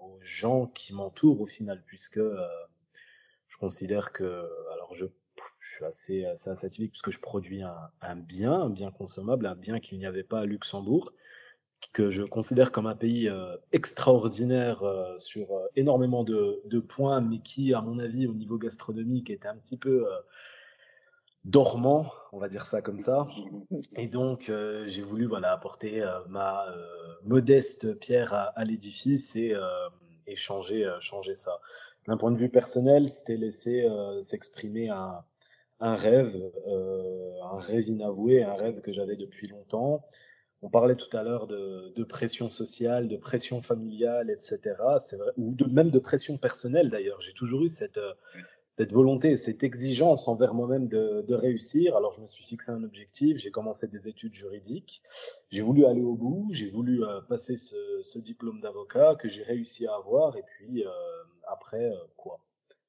aux gens qui m'entourent au final, puisque je considère que, alors je suis assez atypique, puisque je produis un bien consommable, un bien qu'il n'y avait pas à Luxembourg, que je considère comme un pays extraordinaire sur énormément de points, mais qui, à mon avis, au niveau gastronomique, était un petit peu dormant, on va dire ça comme ça. Et donc, j'ai voulu apporter ma modeste pierre à l'édifice et changer ça. D'un point de vue personnel, c'était laisser s'exprimer un rêve inavoué, un rêve que j'avais depuis longtemps. On parlait tout à l'heure de pression sociale, de pression familiale, etc. C'est vrai, ou même de pression personnelle d'ailleurs. J'ai toujours eu cette volonté, cette exigence envers moi-même de réussir. Alors je me suis fixé un objectif, j'ai commencé des études juridiques, j'ai voulu aller au bout, j'ai voulu passer ce diplôme d'avocat que j'ai réussi à avoir. Et puis après, quoi?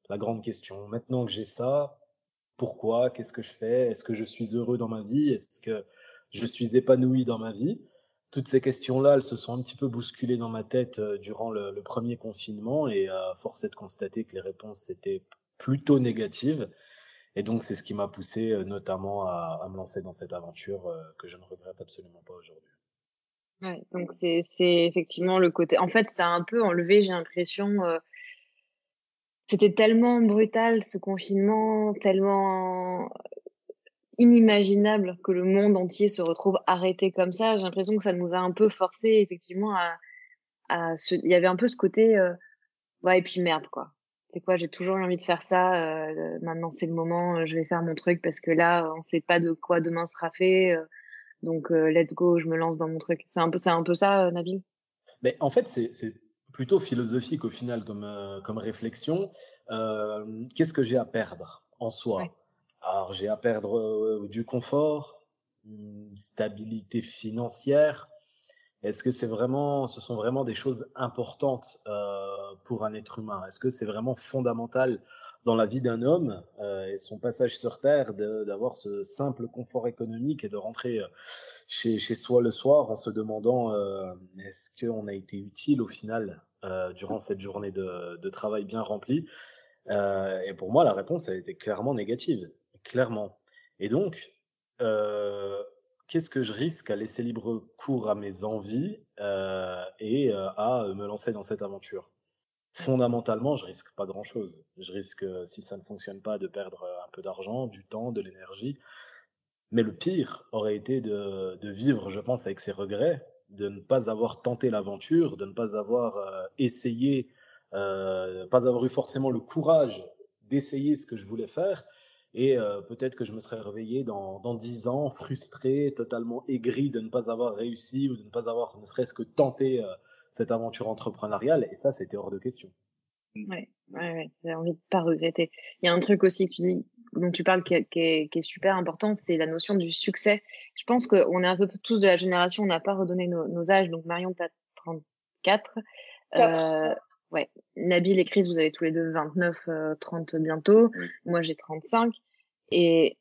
La grande question. Maintenant que j'ai ça, pourquoi? Qu'est-ce que je fais? Est-ce que je suis heureux dans ma vie? Est-ce que je suis épanoui dans ma vie? Toutes ces questions-là, elles se sont un petit peu bousculées dans ma tête durant le premier confinement, et à force de constater que les réponses étaient plutôt négatives. Et donc, c'est ce qui m'a poussé notamment à me lancer dans cette aventure que je ne regrette absolument pas aujourd'hui. Ouais, donc c'est effectivement le côté... En fait, ça a un peu enlevé, j'ai l'impression... C'était tellement brutal ce confinement, tellement... inimaginable que le monde entier se retrouve arrêté comme ça. J'ai l'impression que ça nous a un peu forcé effectivement il y avait un peu ce côté ouais, et puis merde quoi. C'est quoi, j'ai toujours envie de faire ça, maintenant c'est le moment, je vais faire mon truc parce que là on sait pas de quoi demain sera fait, donc let's go, je me lance dans mon truc. C'est un peu ça, Nabil. Mais en fait c'est plutôt philosophique au final comme réflexion. Qu'est-ce que j'ai à perdre en soi? Ouais. Alors, j'ai à perdre du confort, une stabilité financière. Est-ce que ce sont vraiment des choses importantes pour un être humain? Est-ce que c'est vraiment fondamental dans la vie d'un homme et son passage sur Terre d'avoir ce simple confort économique et de rentrer chez soi le soir en se demandant est-ce qu'on a été utile au final durant cette journée de travail bien remplie? Et pour moi, la réponse a été clairement négative. Clairement. Et donc, qu'est-ce que je risque à laisser libre cours à mes envies et à me lancer dans cette aventure? Fondamentalement, je risque pas grand-chose. Je risque, si ça ne fonctionne pas, de perdre un peu d'argent, du temps, de l'énergie. Mais le pire aurait été de vivre, je pense, avec ces regrets, de ne pas avoir tenté l'aventure, de ne pas avoir essayé, pas avoir eu forcément le courage d'essayer ce que je voulais faire. Et peut-être que je me serais réveillé dans 10 ans, frustré, totalement aigri de ne pas avoir réussi ou de ne pas avoir ne serait-ce que tenté cette aventure entrepreneuriale. Et ça, c'était hors de question. Ouais, j'ai envie de pas regretter. Il y a un truc aussi dont tu parles qui est super important, c'est la notion du succès. Je pense qu'on est un peu tous de la génération, on n'a pas redonné nos âges. Donc Marion, t'as 30, 4. Ouais. Nabil et Chris, vous avez tous les deux 29, 30 bientôt. Oui. Moi, j'ai 35. Et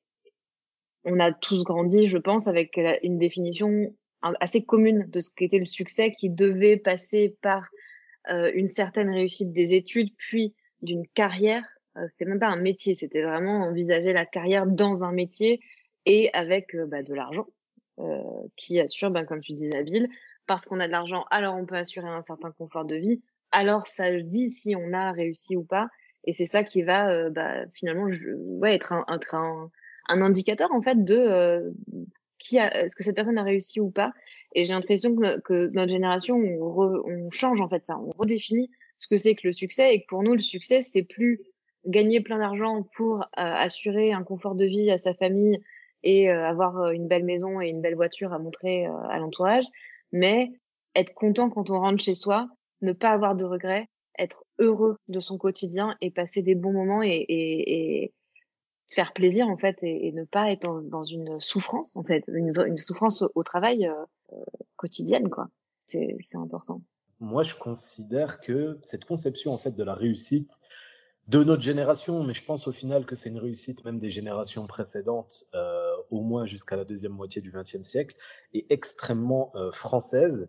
on a tous grandi, je pense, avec une définition assez commune de ce qu'était le succès, qui devait passer par une certaine réussite des études, puis d'une carrière. C'était même pas un métier, c'était vraiment envisager la carrière dans un métier et avec de l'argent qui assure, comme tu dis, Nabil, parce qu'on a de l'argent, alors on peut assurer un certain confort de vie. Alors ça dit si on a réussi ou pas, et c'est ça qui va finalement être un indicateur en fait de est-ce que cette personne a réussi ou pas. Et j'ai l'impression que notre génération on change en fait ça, on redéfinit ce que c'est que le succès, et que pour nous le succès c'est plus gagner plein d'argent pour assurer un confort de vie à sa famille et avoir une belle maison et une belle voiture à montrer à l'entourage, mais être content quand on rentre chez soi, ne pas avoir de regrets, être heureux de son quotidien et passer des bons moments et se faire plaisir en fait, et ne pas être dans une souffrance en fait, une souffrance au travail quotidienne quoi. C'est important. Moi je considère que cette conception en fait de la réussite de notre génération, mais je pense au final que c'est une réussite même des générations précédentes, au moins jusqu'à la deuxième moitié du XXe siècle, est extrêmement française.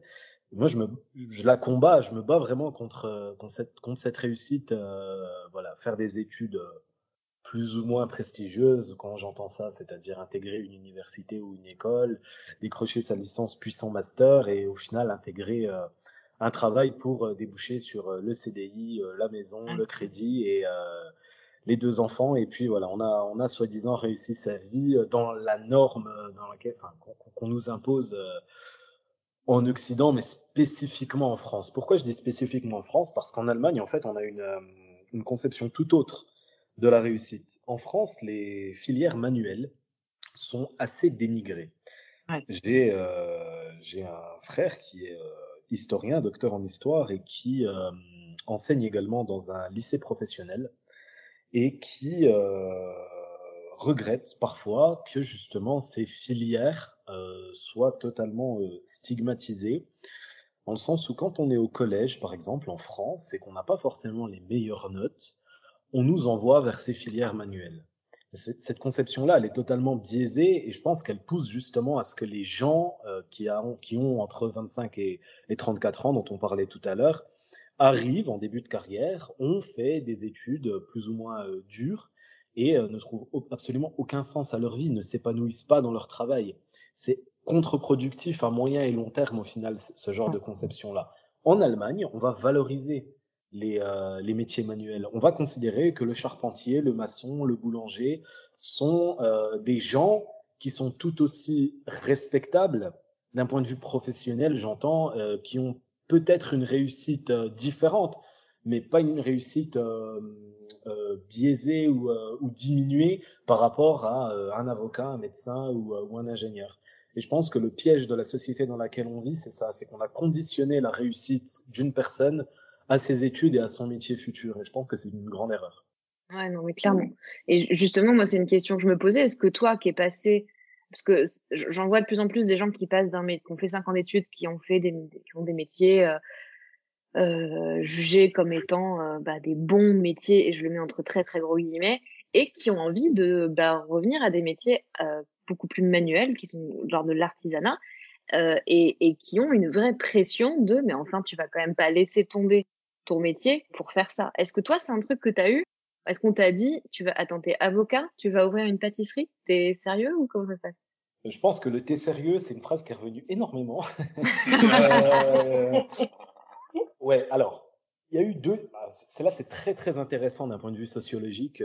Moi, je la combats, je me bats vraiment contre cette réussite. Faire des études plus ou moins prestigieuses, quand j'entends ça, c'est-à-dire intégrer une université ou une école, décrocher sa licence puis son master, et au final intégrer un travail pour déboucher sur le CDI, la maison, le crédit et les deux enfants. Et puis voilà, on a soi-disant réussi sa vie dans la norme dans laquelle, qu'on nous impose. En Occident, mais spécifiquement en France. Pourquoi je dis spécifiquement en France ? Parce qu'en Allemagne, en fait, on a une conception tout autre de la réussite. En France, les filières manuelles sont assez dénigrées. Ouais. J'ai un frère qui est historien, docteur en histoire, et qui enseigne également dans un lycée professionnel, et qui regrette parfois que justement ces filières soit totalement stigmatisé, dans le sens où quand on est au collège, par exemple, en France, et qu'on n'a pas forcément les meilleures notes, on nous envoie vers ces filières manuelles. Cette conception-là, elle est totalement biaisée, et je pense qu'elle pousse justement à ce que les gens qui ont entre 25 et 34 ans, dont on parlait tout à l'heure, arrivent en début de carrière, ont fait des études plus ou moins dures, et ne trouvent absolument aucun sens à leur vie, ne s'épanouissent pas dans leur travail. C'est contre-productif à moyen et long terme, au final, ce genre de conception-là. En Allemagne, on va valoriser les métiers manuels. On va considérer que le charpentier, le maçon, le boulanger sont des gens qui sont tout aussi respectables d'un point de vue professionnel, j'entends, qui ont peut-être une réussite différente, mais pas une réussite biaisée ou diminuée par rapport à un avocat, un médecin ou un ingénieur. Et je pense que le piège de la société dans laquelle on vit, c'est ça, c'est qu'on a conditionné la réussite d'une personne à ses études et à son métier futur. Et je pense que c'est une grande erreur. Ouais, non, mais clairement. Et justement, moi, c'est une question que je me posais. Est-ce que toi qui es passé, parce que j'en vois de plus en plus des gens qui passent qui ont fait 5 ans d'études, qui ont des métiers jugés comme étant des bons métiers, et je le mets entre très très gros guillemets, et qui ont envie de revenir à des métiers beaucoup plus manuels, qui sont genre de l'artisanat, et qui ont une vraie pression de mais enfin tu vas quand même pas laisser tomber ton métier pour faire ça. Est-ce que toi c'est un truc que t'as eu ? Est-ce qu'on t'a dit t'es avocat, tu vas ouvrir une pâtisserie ? T'es sérieux ou comment ça se passe ? Je pense que le t'es sérieux, c'est une phrase qui est revenue énormément. Ouais, alors, il y a eu deux. Celle-là, c'est très, très intéressant d'un point de vue sociologique,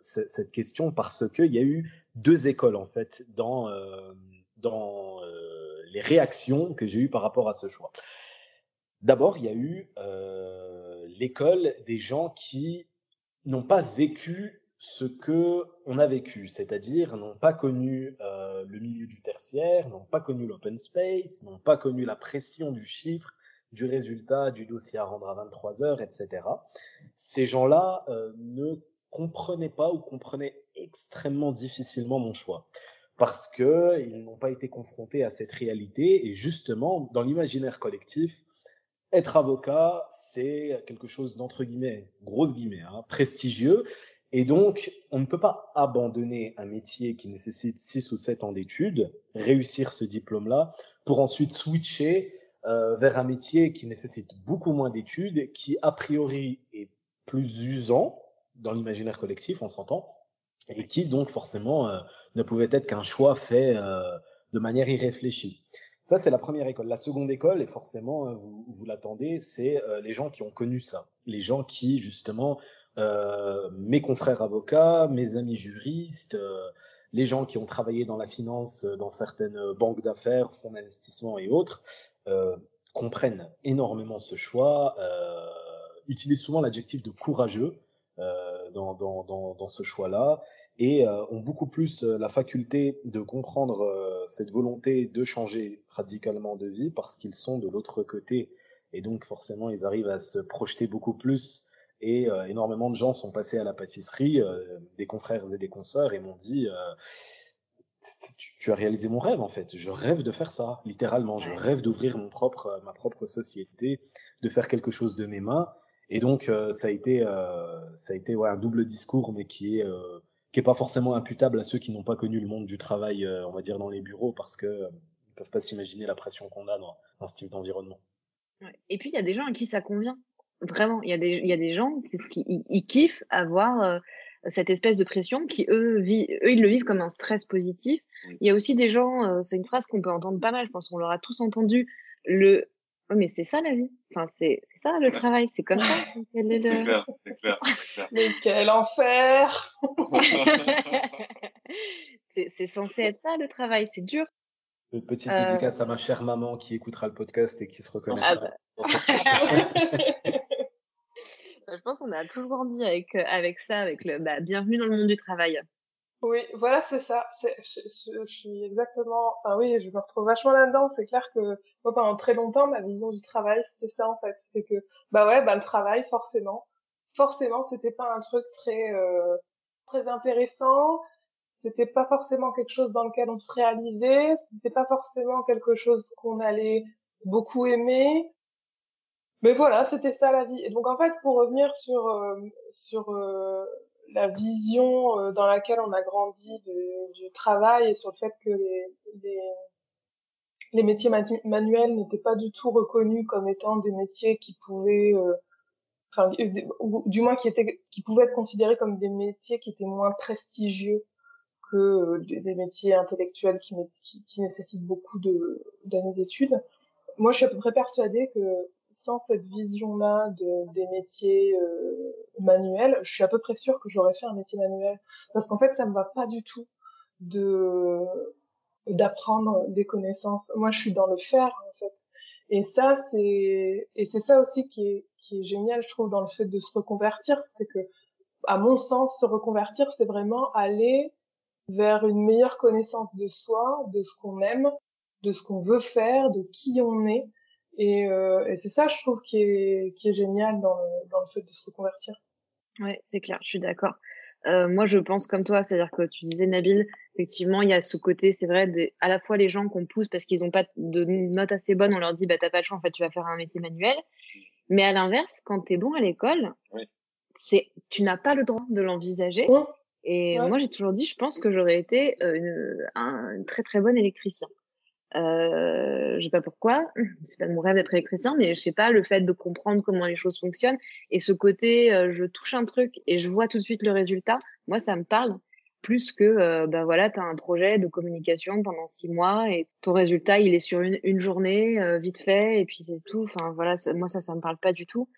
cette question, parce qu'il y a eu 2 écoles, en fait, dans les réactions que j'ai eues par rapport à ce choix. D'abord, il y a eu l'école des gens qui n'ont pas vécu ce qu'on a vécu, c'est-à-dire n'ont pas connu le milieu du tertiaire, n'ont pas connu l'open space, n'ont pas connu la pression du chiffre, du résultat, du dossier à rendre à 23h, etc. Ces gens-là ne comprenaient pas ou comprenaient extrêmement difficilement mon choix, parce qu'ils n'ont pas été confrontés à cette réalité, et justement, dans l'imaginaire collectif, être avocat, c'est quelque chose d'entre guillemets, grosses guillemets, hein, prestigieux. Et donc, on ne peut pas abandonner un métier qui nécessite 6 ou 7 ans d'études, réussir ce diplôme-là, pour ensuite switcher vers un métier qui nécessite beaucoup moins d'études, qui a priori est plus usant dans l'imaginaire collectif, on s'entend, et qui donc forcément ne pouvait être qu'un choix fait de manière irréfléchie. Ça, c'est la première école. La seconde école, et forcément, vous l'attendez, c'est les gens qui ont connu ça. Les gens qui, justement, mes confrères avocats, mes amis juristes, les gens qui ont travaillé dans la finance, dans certaines banques d'affaires, fonds d'investissement et autres, comprennent énormément ce choix, utilisent souvent l'adjectif de courageux dans ce choix-là, et ont beaucoup plus la faculté de comprendre cette volonté de changer radicalement de vie parce qu'ils sont de l'autre côté. Et donc forcément, ils arrivent à se projeter beaucoup plus. Et énormément de gens sont passés à la pâtisserie, des confrères et des consoeurs, et m'ont dit tu as réalisé mon rêve en fait, je rêve de faire ça, littéralement, je rêve d'ouvrir ma propre société, de faire quelque chose de mes mains. Et donc ça a été un double discours, mais qui est pas forcément imputable à ceux qui n'ont pas connu le monde du travail, on va dire dans les bureaux, parce que ils peuvent pas s'imaginer la pression qu'on a dans ce type d'environnement. Ouais. Et puis il y a des gens à qui ça convient. Vraiment, il y a des gens, c'est ce qu'ils kiffent avoir cette espèce de pression qui eux ils le vivent comme un stress positif. Il y a aussi des gens, c'est une phrase qu'on peut entendre pas mal, je pense qu'on l'aura tous entendu, mais c'est ça la vie. Enfin c'est ça le travail, c'est comme ça. C'est clair. Mais quel enfer. c'est censé être ça le travail, c'est dur. Une petite dédicace à ma chère maman qui écoutera le podcast et qui se reconnaîtra. Je pense qu'on a tous grandi avec ça, avec le bienvenue dans le monde du travail. Oui, voilà, c'est ça. Je suis exactement. Enfin, oui, je me retrouve vachement là-dedans. C'est clair que moi, pendant très longtemps, ma vision du travail, c'était ça en fait. C'était que le travail, forcément, c'était pas un truc très intéressant. C'était pas forcément quelque chose dans lequel on se réalisait, c'était pas forcément quelque chose qu'on allait beaucoup aimer. Mais voilà, c'était ça la vie. Et donc en fait, pour revenir sur la vision dans laquelle on a grandi du travail, et sur le fait que les métiers manuels n'étaient pas du tout reconnus comme étant des métiers qui pouvaient ou du moins qui pouvaient être considérés comme des métiers qui étaient moins prestigieux que des métiers intellectuels qui nécessitent beaucoup d'années d'études. Moi, je suis à peu près persuadée que sans cette vision-là des métiers manuels, je suis à peu près sûre que j'aurais fait un métier manuel. Parce qu'en fait, ça me va pas du tout d'apprendre des connaissances. Moi, je suis dans le faire, en fait. Et ça, c'est ça aussi qui est génial, je trouve, dans le fait de se reconvertir. C'est que, à mon sens, se reconvertir, c'est vraiment aller vers une meilleure connaissance de soi, de ce qu'on aime, de ce qu'on veut faire, de qui on est. Et c'est ça, je trouve, qui est génial dans le fait de se reconvertir. Ouais, c'est clair, je suis d'accord. Moi, je pense comme toi, c'est-à-dire que tu disais, Nabil, effectivement, il y a ce côté, c'est vrai, à la fois les gens qu'on pousse parce qu'ils n'ont pas de notes assez bonnes, on leur dit, t'as pas le choix, en fait, tu vas faire un métier manuel. Mais à l'inverse, quand t'es bon à l'école, ouais, tu n'as pas le droit de l'envisager. Ouais. Et ouais, moi, j'ai toujours dit, je pense que j'aurais été une très très bonne électricien. Je sais pas pourquoi, c'est pas mon rêve d'être électricien, mais je sais pas, le fait de comprendre comment les choses fonctionnent et ce côté, je touche un truc et je vois tout de suite le résultat. Moi, ça me parle plus que t'as un projet de communication pendant 6 mois et ton résultat, il est sur une journée vite fait et puis c'est tout. Enfin voilà, moi ça me parle pas du tout.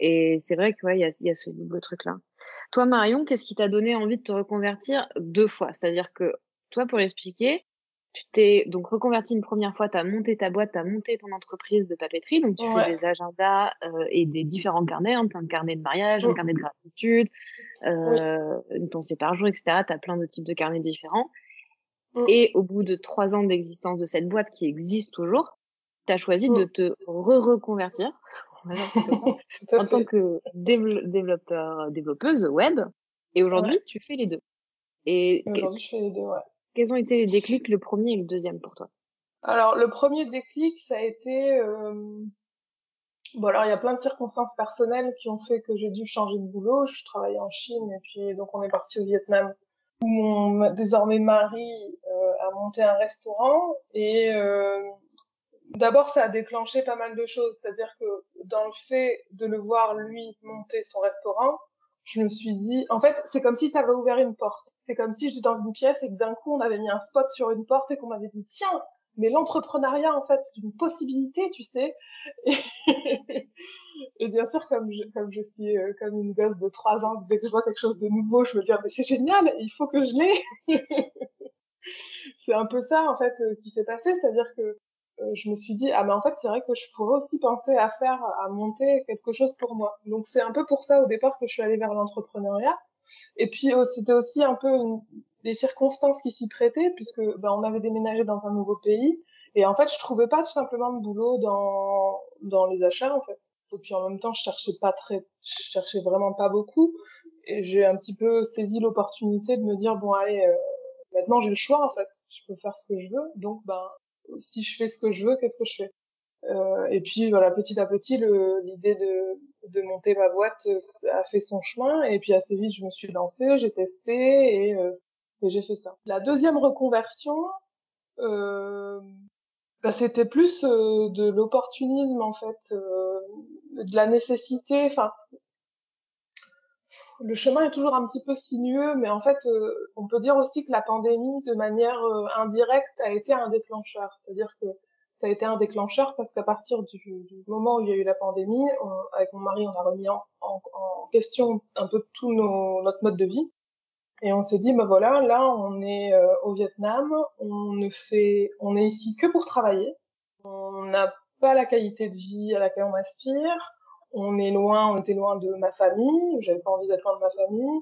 Et c'est vrai que il y a ce double truc là. Toi, Marion, qu'est-ce qui t'a donné envie de te reconvertir 2 fois? C'est-à-dire que, toi, pour l'expliquer, tu t'es donc reconverti une première fois, t'as monté ta boîte, t'as monté ton entreprise de papeterie, donc tu fais des agendas et des différents carnets, hein. T'as un carnet de mariage, un carnet de gratitude, une pensée par jour, etc. T'as plein de types de carnets différents. Et au bout de 3 ans d'existence de cette boîte qui existe toujours, t'as choisi de te reconvertir. En tant que développeuse web, et aujourd'hui tu fais les deux. Et aujourd'hui je fais les deux, ouais. Quels ont été les déclics, le premier et le deuxième pour toi? Alors le premier déclic, ça a été Bon, alors il y a plein de circonstances personnelles qui ont fait que j'ai dû changer de boulot. Je travaillais en Chine et puis donc on est parti au Vietnam où mon désormais mari a monté un restaurant et d'abord ça a déclenché pas mal de choses. C'est-à-dire que dans le fait de le voir lui monter son restaurant, je me suis dit, en fait, c'est comme si ça avait ouvert une porte. C'est comme si j'étais dans une pièce et que d'un coup on avait mis un spot sur une porte et qu'on m'avait dit, tiens, mais l'entrepreneuriat, en fait, c'est une possibilité, tu sais. Et bien sûr, comme je suis comme une gosse de 3 ans, dès que je vois quelque chose de nouveau, je me dis, mais c'est génial, il faut que je l'ai. C'est un peu ça, en fait, qui s'est passé. C'est-à-dire que je me suis dit, ah, mais en fait, c'est vrai que je pourrais aussi penser à monter quelque chose pour moi. Donc, c'est un peu pour ça, au départ, que je suis allée vers l'entrepreneuriat. Et puis, c'était aussi un peu des circonstances qui s'y prêtaient, puisque on avait déménagé dans un nouveau pays et en fait je trouvais pas tout simplement de boulot dans les achats en fait, et puis en même temps je cherchais vraiment pas beaucoup et j'ai un petit peu saisi l'opportunité de me dire bon allez, maintenant j'ai le choix en fait, je peux faire ce que je veux, donc si je fais ce que je veux, qu'est-ce que je fais, et puis voilà, petit à petit l'idée de monter ma boîte a fait son chemin et puis assez vite je me suis lancée, j'ai testé et j'ai fait ça. La deuxième reconversion, c'était plus de l'opportunisme en fait, de la nécessité. Enfin, le chemin est toujours un petit peu sinueux, mais en fait, on peut dire aussi que la pandémie, de manière indirecte, a été un déclencheur. C'est-à-dire que ça a été un déclencheur parce qu'à partir du moment où il y a eu la pandémie, avec mon mari, on a remis en question un peu tout notre mode de vie. Et on s'est dit, voilà, là, on est au Vietnam, on est ici que pour travailler. On n'a pas la qualité de vie à laquelle on aspire. On était loin de ma famille. J'avais pas envie d'être loin de ma famille.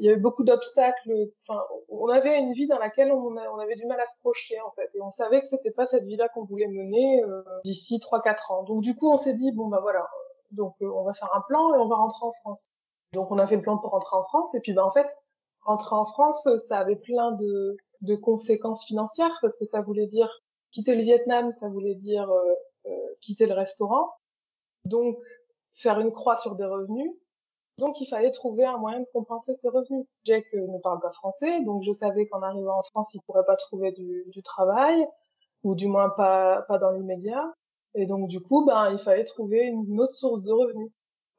Il y avait beaucoup d'obstacles. Enfin, on avait une vie dans laquelle on avait du mal à se projeter, en fait. Et on savait que c'était pas cette vie-là qu'on voulait mener d'ici 3-4 ans. Donc, du coup, on s'est dit, voilà. Donc, on va faire un plan et on va rentrer en France. Donc, on a fait le plan pour rentrer en France. Et puis, en fait, rentrer en France, ça avait plein de conséquences financières parce que ça voulait dire quitter le Vietnam, ça voulait dire quitter le restaurant. Donc, faire une croix sur des revenus. Donc, il fallait trouver un moyen de compenser ces revenus. Jack ne parle pas français, donc je savais qu'en arrivant en France, il pourrait pas trouver du travail ou du moins pas dans l'immédiat. Et donc, du coup, il fallait trouver une autre source de revenus.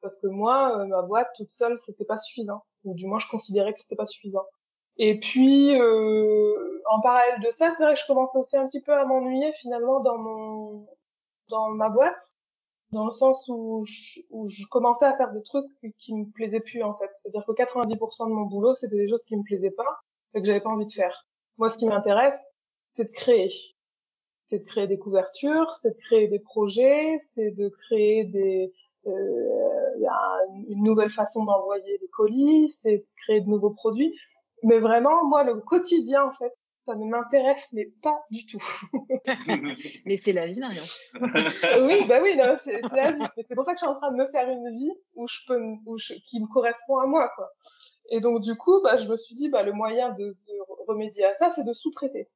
Parce que moi, ma boîte toute seule, c'était pas suffisant. Ou du moins, je considérais que c'était pas suffisant. Et puis, en parallèle de ça, c'est vrai que je commençais aussi un petit peu à m'ennuyer finalement dans ma boîte, dans le sens où je commençais à faire des trucs qui me plaisaient plus en fait. C'est-à-dire que 90% de mon boulot, c'était des choses qui me plaisaient pas et que j'avais pas envie de faire. Moi, ce qui m'intéresse, c'est de créer. C'est de créer des couvertures, c'est de créer des projets, c'est de créer une nouvelle façon d'envoyer les colis, c'est de créer de nouveaux produits. Mais vraiment, moi, le quotidien, en fait, ça ne m'intéresse mais pas du tout. Mais c'est la vie, Marion. Oui, non, c'est la vie. C'est pour ça que je suis en train de me faire une vie qui me correspond à moi, quoi. Et donc, du coup, je me suis dit, le moyen de remédier à ça, c'est de sous-traiter.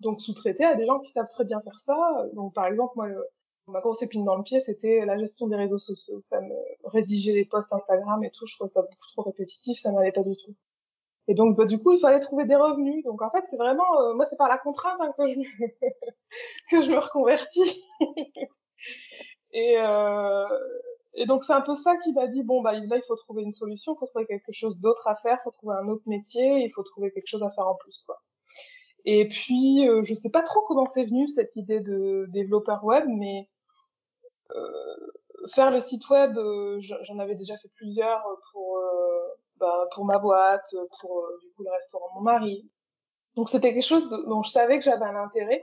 Donc, sous-traiter à des gens qui savent très bien faire ça. Donc, par exemple, moi, ma grosse épine dans le pied, c'était la gestion des réseaux sociaux. Ça me rédigeait les posts Instagram et tout. Je trouvais ça beaucoup trop répétitif. Ça m'allait pas du tout. Et donc, du coup, il fallait trouver des revenus. Donc, en fait, c'est vraiment, moi, c'est par la contrainte que je me reconvertis. Et donc, c'est un peu ça qui m'a dit, là, il faut trouver une solution. Il faut trouver quelque chose d'autre à faire. Il faut trouver un autre métier. Il faut trouver quelque chose à faire en plus, quoi. Et puis, je sais pas trop comment c'est venu, cette idée de développeur web, mais faire le site web, j'en avais déjà fait plusieurs pour ma boîte, pour du coup le restaurant de mon mari. Donc c'était quelque chose dont je savais que j'avais un intérêt.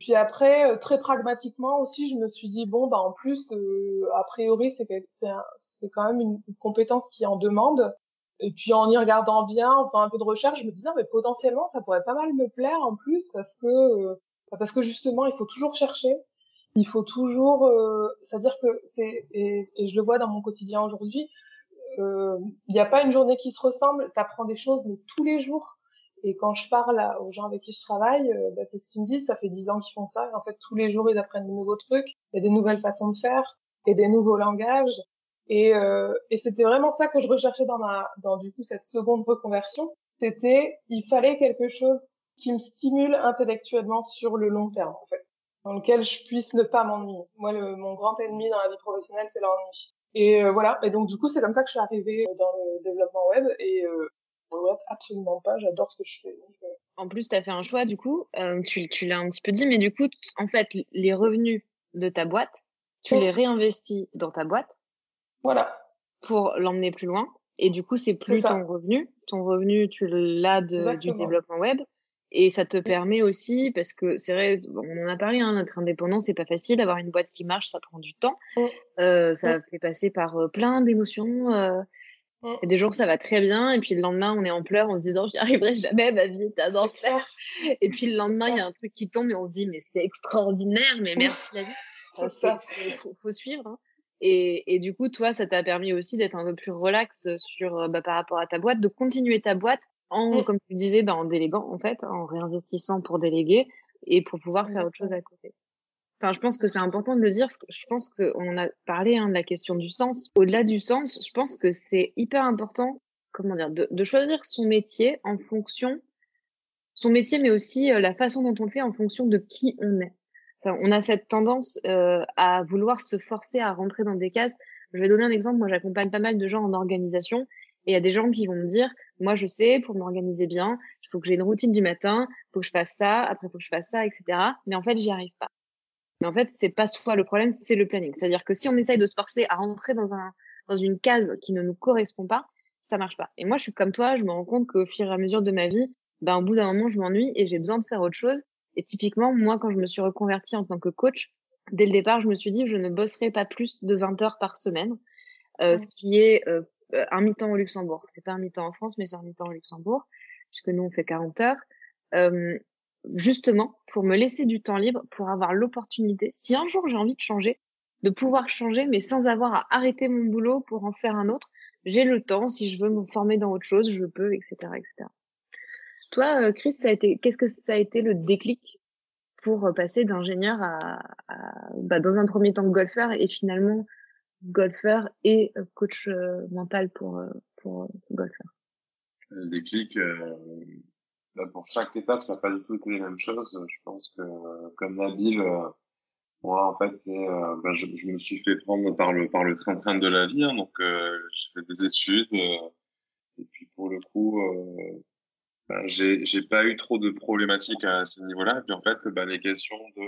Puis après, très pragmatiquement aussi, je me suis dit en plus, a priori c'est quand même une compétence qui en demande. Et puis en y regardant bien, en faisant un peu de recherche, je me disais mais potentiellement ça pourrait pas mal me plaire en plus parce que justement il faut toujours chercher. Il faut toujours, c'est-à-dire que c'est, et je le vois dans mon quotidien aujourd'hui, il n'y a pas une journée qui se ressemble, t'apprends des choses mais tous les jours Et quand je parle aux gens avec qui je travaille, c'est ce qu'ils me disent, ça fait 10 ans qu'ils font ça. Et en fait, tous les jours, ils apprennent de nouveaux trucs, il y a des nouvelles façons de faire, et des nouveaux langages. Et c'était vraiment ça que je recherchais dans du coup cette seconde reconversion. C'était, il fallait quelque chose qui me stimule intellectuellement sur le long terme, en fait, dans lequel je puisse ne pas m'ennuyer. Moi, mon grand ennemi dans la vie professionnelle, c'est l'ennui. Et voilà. Et donc, du coup, c'est comme ça que je suis arrivée dans le développement web. Et absolument pas, j'adore ce que je fais. En plus, tu as fait un choix, du coup, tu l'as un petit peu dit, mais du coup, en fait, les revenus de ta boîte, tu les réinvestis dans ta boîte. Voilà. Pour l'emmener plus loin. Et du coup, c'est plus ton revenu. Ton revenu, tu l'as du développement web. Et ça te permet aussi, parce que c'est vrai, on en a parlé, notre indépendance, c'est pas facile. Avoir une boîte qui marche, ça prend du temps. Ça fait passer par plein d'émotions. Et des jours, ça va très bien. Et puis le lendemain, on est en pleurs en se disant, j'y arriverai jamais, ma vie est un enfer. Et puis le lendemain, il y a un truc qui tombe et on se dit, mais c'est extraordinaire, mais merci la vie. Faut suivre. Et du coup, toi, ça t'a permis aussi d'être un peu plus relax sur, par rapport à ta boîte, de continuer ta boîte comme tu disais, en déléguant, en fait, en réinvestissant pour déléguer et pour pouvoir faire autre chose à côté. Enfin, je pense que c'est important de le dire. Je pense qu'on a parlé de la question du sens. Au-delà du sens, je pense que c'est hyper important, comment dire, de choisir son métier en fonction, son métier, mais aussi la façon dont on le fait en fonction de qui on est. Enfin, on a cette tendance à vouloir se forcer à rentrer dans des cases. Je vais donner un exemple. Moi, j'accompagne pas mal de gens en organisation. Et il y a des gens qui vont me dire, moi, je sais, pour m'organiser bien, il faut que j'ai une routine du matin, il faut que je fasse ça, après, il faut que je fasse ça, etc. Mais en fait, j'y arrive pas. Mais en fait, c'est pas soi le problème, c'est le planning. C'est-à-dire que si on essaye de se forcer à rentrer dans une case qui ne nous correspond pas, ça marche pas. Et moi, je suis comme toi, je me rends compte qu'au fur et à mesure de ma vie, au bout d'un moment, je m'ennuie et j'ai besoin de faire autre chose. Et typiquement, moi, quand je me suis reconvertie en tant que coach, dès le départ, je me suis dit, je ne bosserai pas plus de 20 heures par semaine, ce qui est un mi-temps au Luxembourg. C'est pas un mi-temps en France, mais c'est un mi-temps au Luxembourg, puisque nous, on fait 40 heures. Justement, pour me laisser du temps libre, pour avoir l'opportunité, si un jour j'ai envie de changer, de pouvoir changer, mais sans avoir à arrêter mon boulot pour en faire un autre, j'ai le temps, si je veux me former dans autre chose, je peux, etc., etc. Toi, Chris, qu'est-ce que ça a été le déclic pour passer d'ingénieur à dans un premier temps golfeur et finalement golfeur et coach mental pour golfeur? Le déclic, pour chaque étape, ça n'a pas du tout été les mêmes choses. Je pense que comme Nabil, moi en fait, c'est je me suis fait prendre par le train-train de la vie, donc j'ai fait des études et puis pour le coup j'ai pas eu trop de problématiques à ce niveau-là. Et puis en fait, les questions de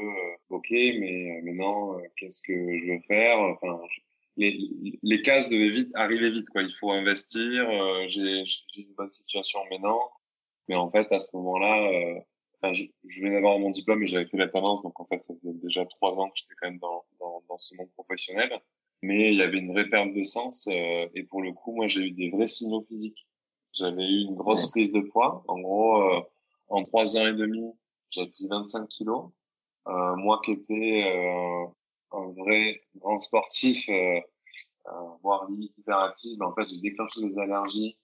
OK, mais maintenant qu'est-ce que je veux faire, les cases devaient vite arriver vite quoi. Il faut investir, j'ai une bonne situation maintenant. Mais en fait, à ce moment-là, je venais d'avoir mon diplôme et j'avais fait l'alternance, donc en fait, ça faisait déjà 3 ans que j'étais quand même dans ce monde professionnel. Mais il y avait une vraie perte de sens et pour le coup, moi, j'ai eu des vrais signaux physiques. J'avais eu une grosse prise de poids. En gros, en 3 ans et demi, j'avais pris 25 kilos. Moi qui étais un vrai grand sportif, voire limite hyperactif, en fait, j'ai déclenché des allergies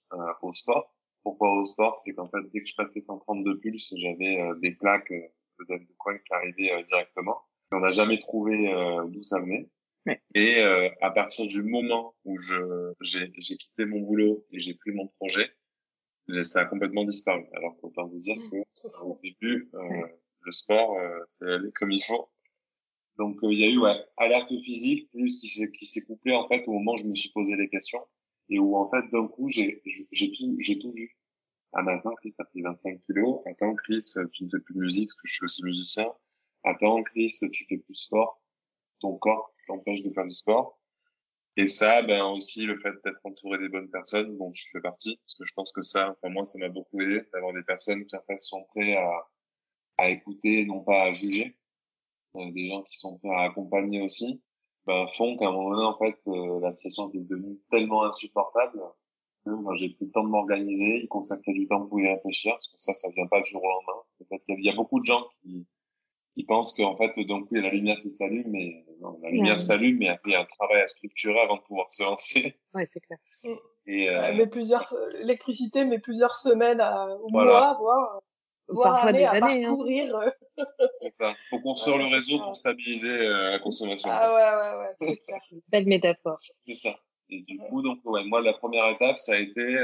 au sport. Pourquoi au sport? C'est qu'en fait, dès que je passais 132 pulses, j'avais des plaques de coin qui arrivaient directement. Et on n'a jamais trouvé d'où ça venait. Ouais. Et à partir du moment où j'ai quitté mon boulot et j'ai pris mon projet, ça a complètement disparu. Alors autant vous dire que au début, le sport, c'est allé comme il faut. Donc il y a eu alerte physique plus qui s'est couplée en fait au moment où je me suis posé les questions. Et où, en fait, d'un coup, j'ai tout vu. Ah, maintenant, Chris, t'as pris 25 kilos. Attends, Chris, tu ne fais plus de musique, parce que je suis aussi musicien. Attends, Chris, tu fais plus de sport. Ton corps t'empêche de faire du sport. Et ça, aussi, le fait d'être entouré des bonnes personnes dont tu fais partie. Parce que je pense que ça, moi, ça m'a beaucoup aidé d'avoir des personnes qui, en fait, sont prêtes à écouter, non pas à juger. Des gens qui sont prêts à accompagner aussi. Font qu'à un moment donné, en fait, la situation est devenue tellement insupportable que moi, j'ai plus le temps de m'organiser, y consacrer du temps pour y réfléchir, parce que ça vient pas du jour au lendemain. Peut-être qu'il y a beaucoup de gens qui pensent qu'en fait, d'un coup, il y a la lumière qui s'allume, mais non, la lumière s'allume, mais après, il y a un travail à structurer avant de pouvoir se lancer. Ouais, c'est clair. Et, Et mais plusieurs l'électricité, mais plusieurs semaines au mois, voire années à parcourir. C'est ça. Faut construire le réseau pour stabiliser la consommation. Ah ouais. C'est clair. Belle métaphore. C'est ça. Et du coup, donc moi la première étape, ça a été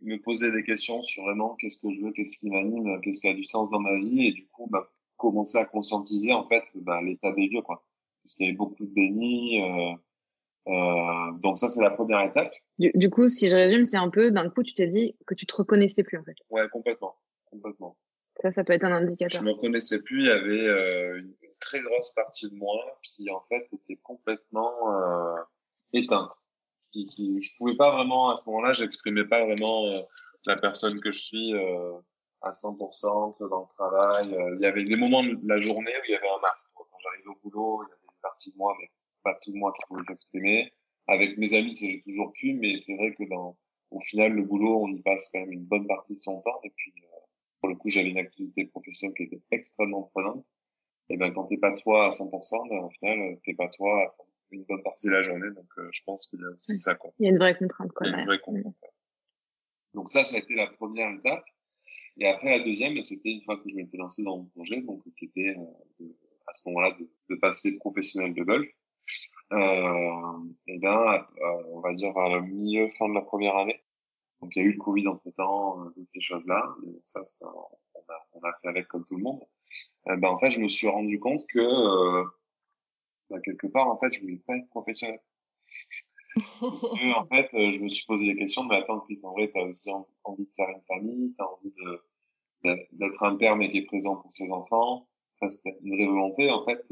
me poser des questions sur vraiment qu'est-ce que je veux, qu'est-ce qui m'anime, qu'est-ce qui a du sens dans ma vie, et du coup commencer à conscientiser en fait l'état des lieux, quoi, parce qu'il y avait beaucoup de déni. Donc ça c'est la première étape. Du coup, si je résume, c'est un peu d'un coup tu t'es dit que tu te reconnaissais plus en fait. Ouais, complètement. Ça peut être un indicateur. Je me reconnaissais plus, il y avait une très grosse partie de moi qui en fait était complètement éteinte. Je pouvais pas vraiment à ce moment-là, j'exprimais pas vraiment la personne que je suis à 100% dans le travail. Il y avait des moments de la journée où il y avait un masque. Quand j'arrivais au boulot, il y avait une partie de moi, mais pas tout moi qui pouvait s'exprimer. Avec mes amis, j'ai toujours pu, mais c'est vrai que au final, le boulot, on y passe quand même une bonne partie de son temps. Et puis, pour le coup, j'avais une activité professionnelle qui était extrêmement prenante. Et ben, quand t'es pas toi à 100%, ben, au final, t'es pas toi à 100%, une bonne partie de la journée. Donc, je pense qu'il y a aussi ça, quoi. Il y a une vraie contrainte, quoi. Il y a une vraie contrainte. Donc ça a été la première étape. Et après, la deuxième, c'était une fois que je m'étais lancé dans mon projet, donc, qui était, à ce moment-là, de passer professionnel de golf. Et ben, on va dire vers le milieu, fin de la première année. Donc, il y a eu le Covid entre-temps, toutes ces choses-là. Mais ça, on a fait avec comme tout le monde. Ben, en fait, je me suis rendu compte que, quelque part, en fait, je voulais pas être professionnel. Parce que, en fait, je me suis posé des questions, mais attends, Chris, en vrai, t'as aussi envie de faire une famille, t'as envie d'être un père, mais qui est présent pour ses enfants. Ça, c'était une vraie volonté. En fait,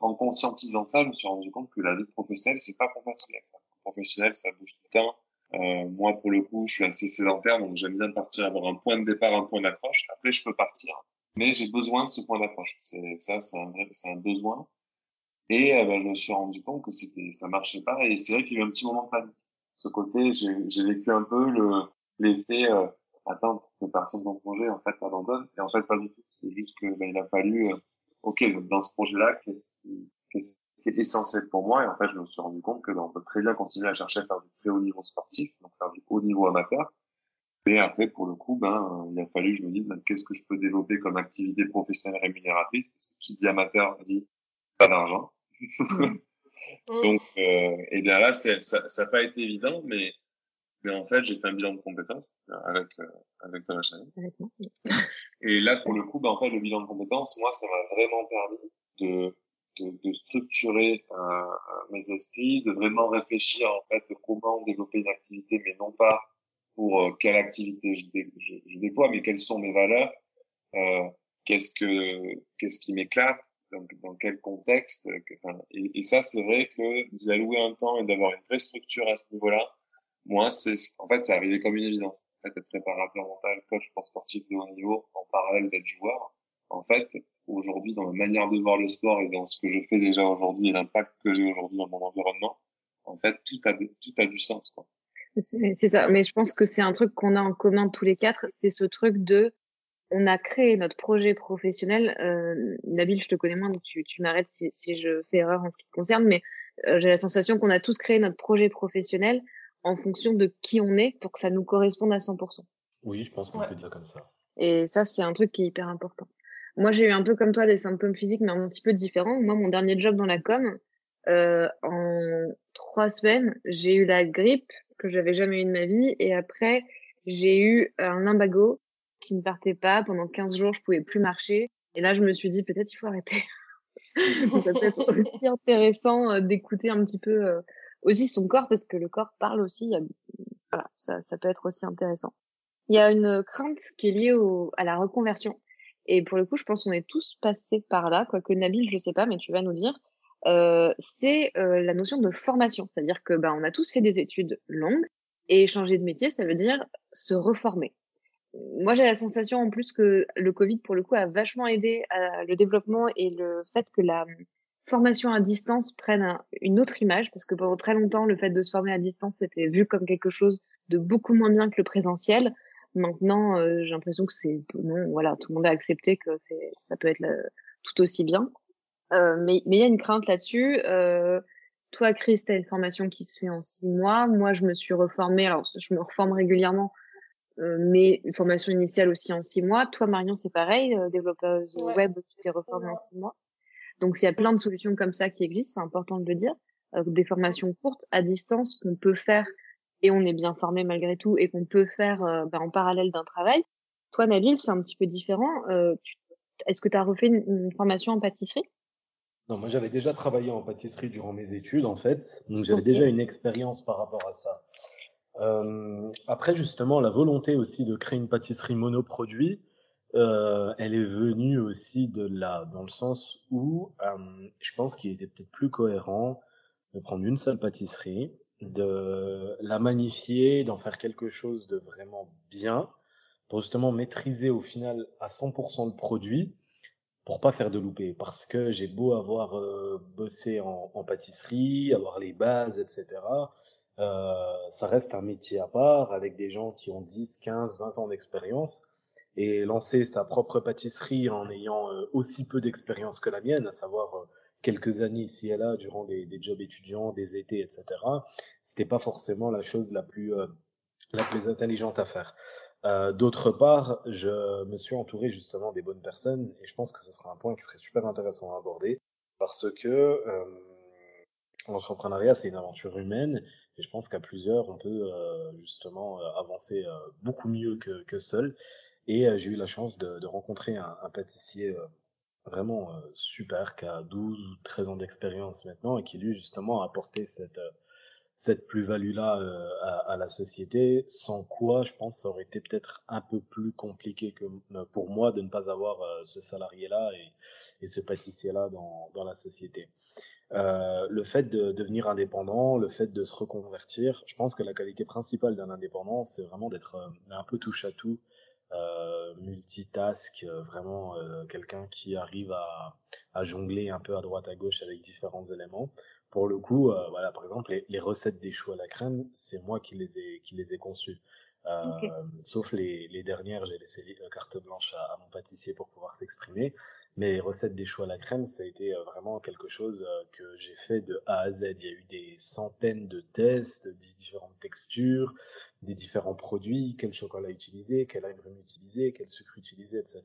en conscientisant ça, je me suis rendu compte que la vie professionnelle, c'est pas compatible avec ça. Professionnel, ça bouge tout le temps. Moi, pour le coup, je suis assez sédentaire, donc j'aime bien partir, avoir un point de départ, un point d'accroche. Après, je peux partir. Mais j'ai besoin de ce point d'accroche. C'est un besoin. Et je me suis rendu compte que ça marchait pas, et c'est vrai qu'il y a eu un petit moment de panique. Ce côté, j'ai vécu un peu l'effet attends, t'es parti de ton projet, en fait t'abandonnes, et en fait pas du tout. C'est juste que il a fallu dans ce projet-là, qu'est-ce qui est essentiel pour moi, et en fait je me suis rendu compte que on peut très bien continuer à chercher à faire du très haut niveau sportif, donc faire du haut niveau amateur. Et après, pour le coup, il a fallu que je me dise qu'est-ce que je peux développer comme activité professionnelle rémunératrice, parce que qui dit amateur dit pas d'argent. Donc, et bien là, ça n'a pas été évident, mais en fait, j'ai fait un bilan de compétences avec Thomas Chanel. Et là, pour le coup, en fait, le bilan de compétences, moi, ça m'a vraiment permis de structurer mes esprits, de vraiment réfléchir en fait comment développer une activité, mais non pas pour quelle activité je déploie, mais quelles sont mes valeurs, qu'est-ce qui m'éclate. Donc, dans quel contexte et ça, c'est vrai que d'y allouer un temps et d'avoir une vraie structure à ce niveau-là, moi, c'est arrivé comme une évidence. En fait, être préparateur mental, coach sportif de haut niveau, en parallèle d'être joueur, en fait, aujourd'hui, dans ma manière de voir le sport et dans ce que je fais déjà aujourd'hui et l'impact que j'ai aujourd'hui dans mon environnement, en fait, tout a du sens, quoi. C'est ça. Mais je pense que c'est un truc qu'on a en commun tous les quatre, c'est ce truc on a créé notre projet professionnel. Nabil, je te connais moins, donc tu m'arrêtes si je fais erreur en ce qui te concerne, mais j'ai la sensation qu'on a tous créé notre projet professionnel en fonction de qui on est pour que ça nous corresponde à 100%. Oui, je pense qu'on peut dire comme ça. Et ça, c'est un truc qui est hyper important. Moi, j'ai eu un peu comme toi des symptômes physiques, mais un petit peu différents. Moi, mon dernier job dans la com, en 3 semaines, j'ai eu la grippe que j'avais jamais eue de ma vie, et après, j'ai eu un lumbago qui ne partait pas. Pendant 15 jours, je pouvais plus marcher. Et là, je me suis dit, peut-être il faut arrêter. Ça peut être aussi intéressant d'écouter un petit peu aussi son corps, parce que le corps parle aussi. Voilà, ça peut être aussi intéressant. Il y a une crainte qui est liée à la reconversion. Et pour le coup, je pense qu'on est tous passés par là, quoique Nabil, je sais pas, mais tu vas nous dire. C'est la notion de formation. C'est-à-dire que on a tous fait des études longues, et changer de métier, ça veut dire se reformer. Moi, j'ai la sensation en plus que le Covid, pour le coup, a vachement aidé à le développement et le fait que la formation à distance prenne une autre image, parce que pendant très longtemps, le fait de se former à distance, c'était vu comme quelque chose de beaucoup moins bien que le présentiel. Maintenant, j'ai l'impression que tout le monde a accepté que ça peut être tout aussi bien. Mais il y a une crainte là-dessus. Toi, Chris, tu as une formation qui se fait en 6 mois. Moi, je me suis reformée. Alors, je me reforme régulièrement, mais une formation initiale aussi en 6 mois. Toi, Marion, c'est pareil, développeuse web, tu t'es reformée en 6 mois. Donc, il y a plein de solutions comme ça qui existent, c'est important de le dire. Des formations courtes, à distance, qu'on peut faire, et on est bien formé malgré tout, et qu'on peut faire en parallèle d'un travail. Toi, Nabil, c'est un petit peu différent. Est-ce que tu as refait une formation en pâtisserie ? Non, moi j'avais déjà travaillé en pâtisserie durant mes études en fait, donc j'avais déjà une expérience par rapport à ça. Après justement, la volonté aussi de créer une pâtisserie monoproduit, elle est venue aussi de là, dans le sens où je pense qu'il était peut-être plus cohérent de prendre une seule pâtisserie, de la magnifier, d'en faire quelque chose de vraiment bien, pour justement maîtriser au final à 100% le produit, pour pas faire de loupés, parce que j'ai beau avoir bossé en pâtisserie, avoir les bases, etc. Ça reste un métier à part, avec des gens qui ont 10, 15, 20 ans d'expérience, et lancer sa propre pâtisserie en ayant aussi peu d'expérience que la mienne, à savoir quelques années ici et là, durant des jobs étudiants, des étés, etc., c'était pas forcément la chose la plus intelligente à faire. D'autre part, je me suis entouré justement des bonnes personnes, et je pense que ce sera un point qui serait super intéressant à aborder, parce que l'entrepreneuriat, c'est une aventure humaine, et je pense qu'à plusieurs, on peut justement avancer beaucoup mieux que seul. Et j'ai eu la chance de rencontrer un pâtissier vraiment super, qui a 12 ou 13 ans d'expérience maintenant, et qui lui justement a apporté cette plus-value-là à la société, sans quoi, je pense, ça aurait été peut-être un peu plus compliqué que pour moi de ne pas avoir ce salarié-là et ce pâtissier-là dans la société. Le fait de devenir indépendant, le fait de se reconvertir, je pense que la qualité principale d'un indépendant, c'est vraiment d'être un peu touche-à-tout, multitask, vraiment quelqu'un qui arrive à jongler un peu à droite, à gauche avec différents éléments. Pour le coup, voilà, par exemple, les recettes des choux à la crème, c'est moi qui les ai conçues. Sauf les dernières, j'ai laissé carte blanche à mon pâtissier pour pouvoir s'exprimer. Mais les recettes des choux à la crème, ça a été vraiment quelque chose que j'ai fait de A à Z. Il y a eu des centaines de tests, des différentes textures, des différents produits, quel chocolat utiliser, quelle agrumes utiliser, quel sucre utiliser, etc.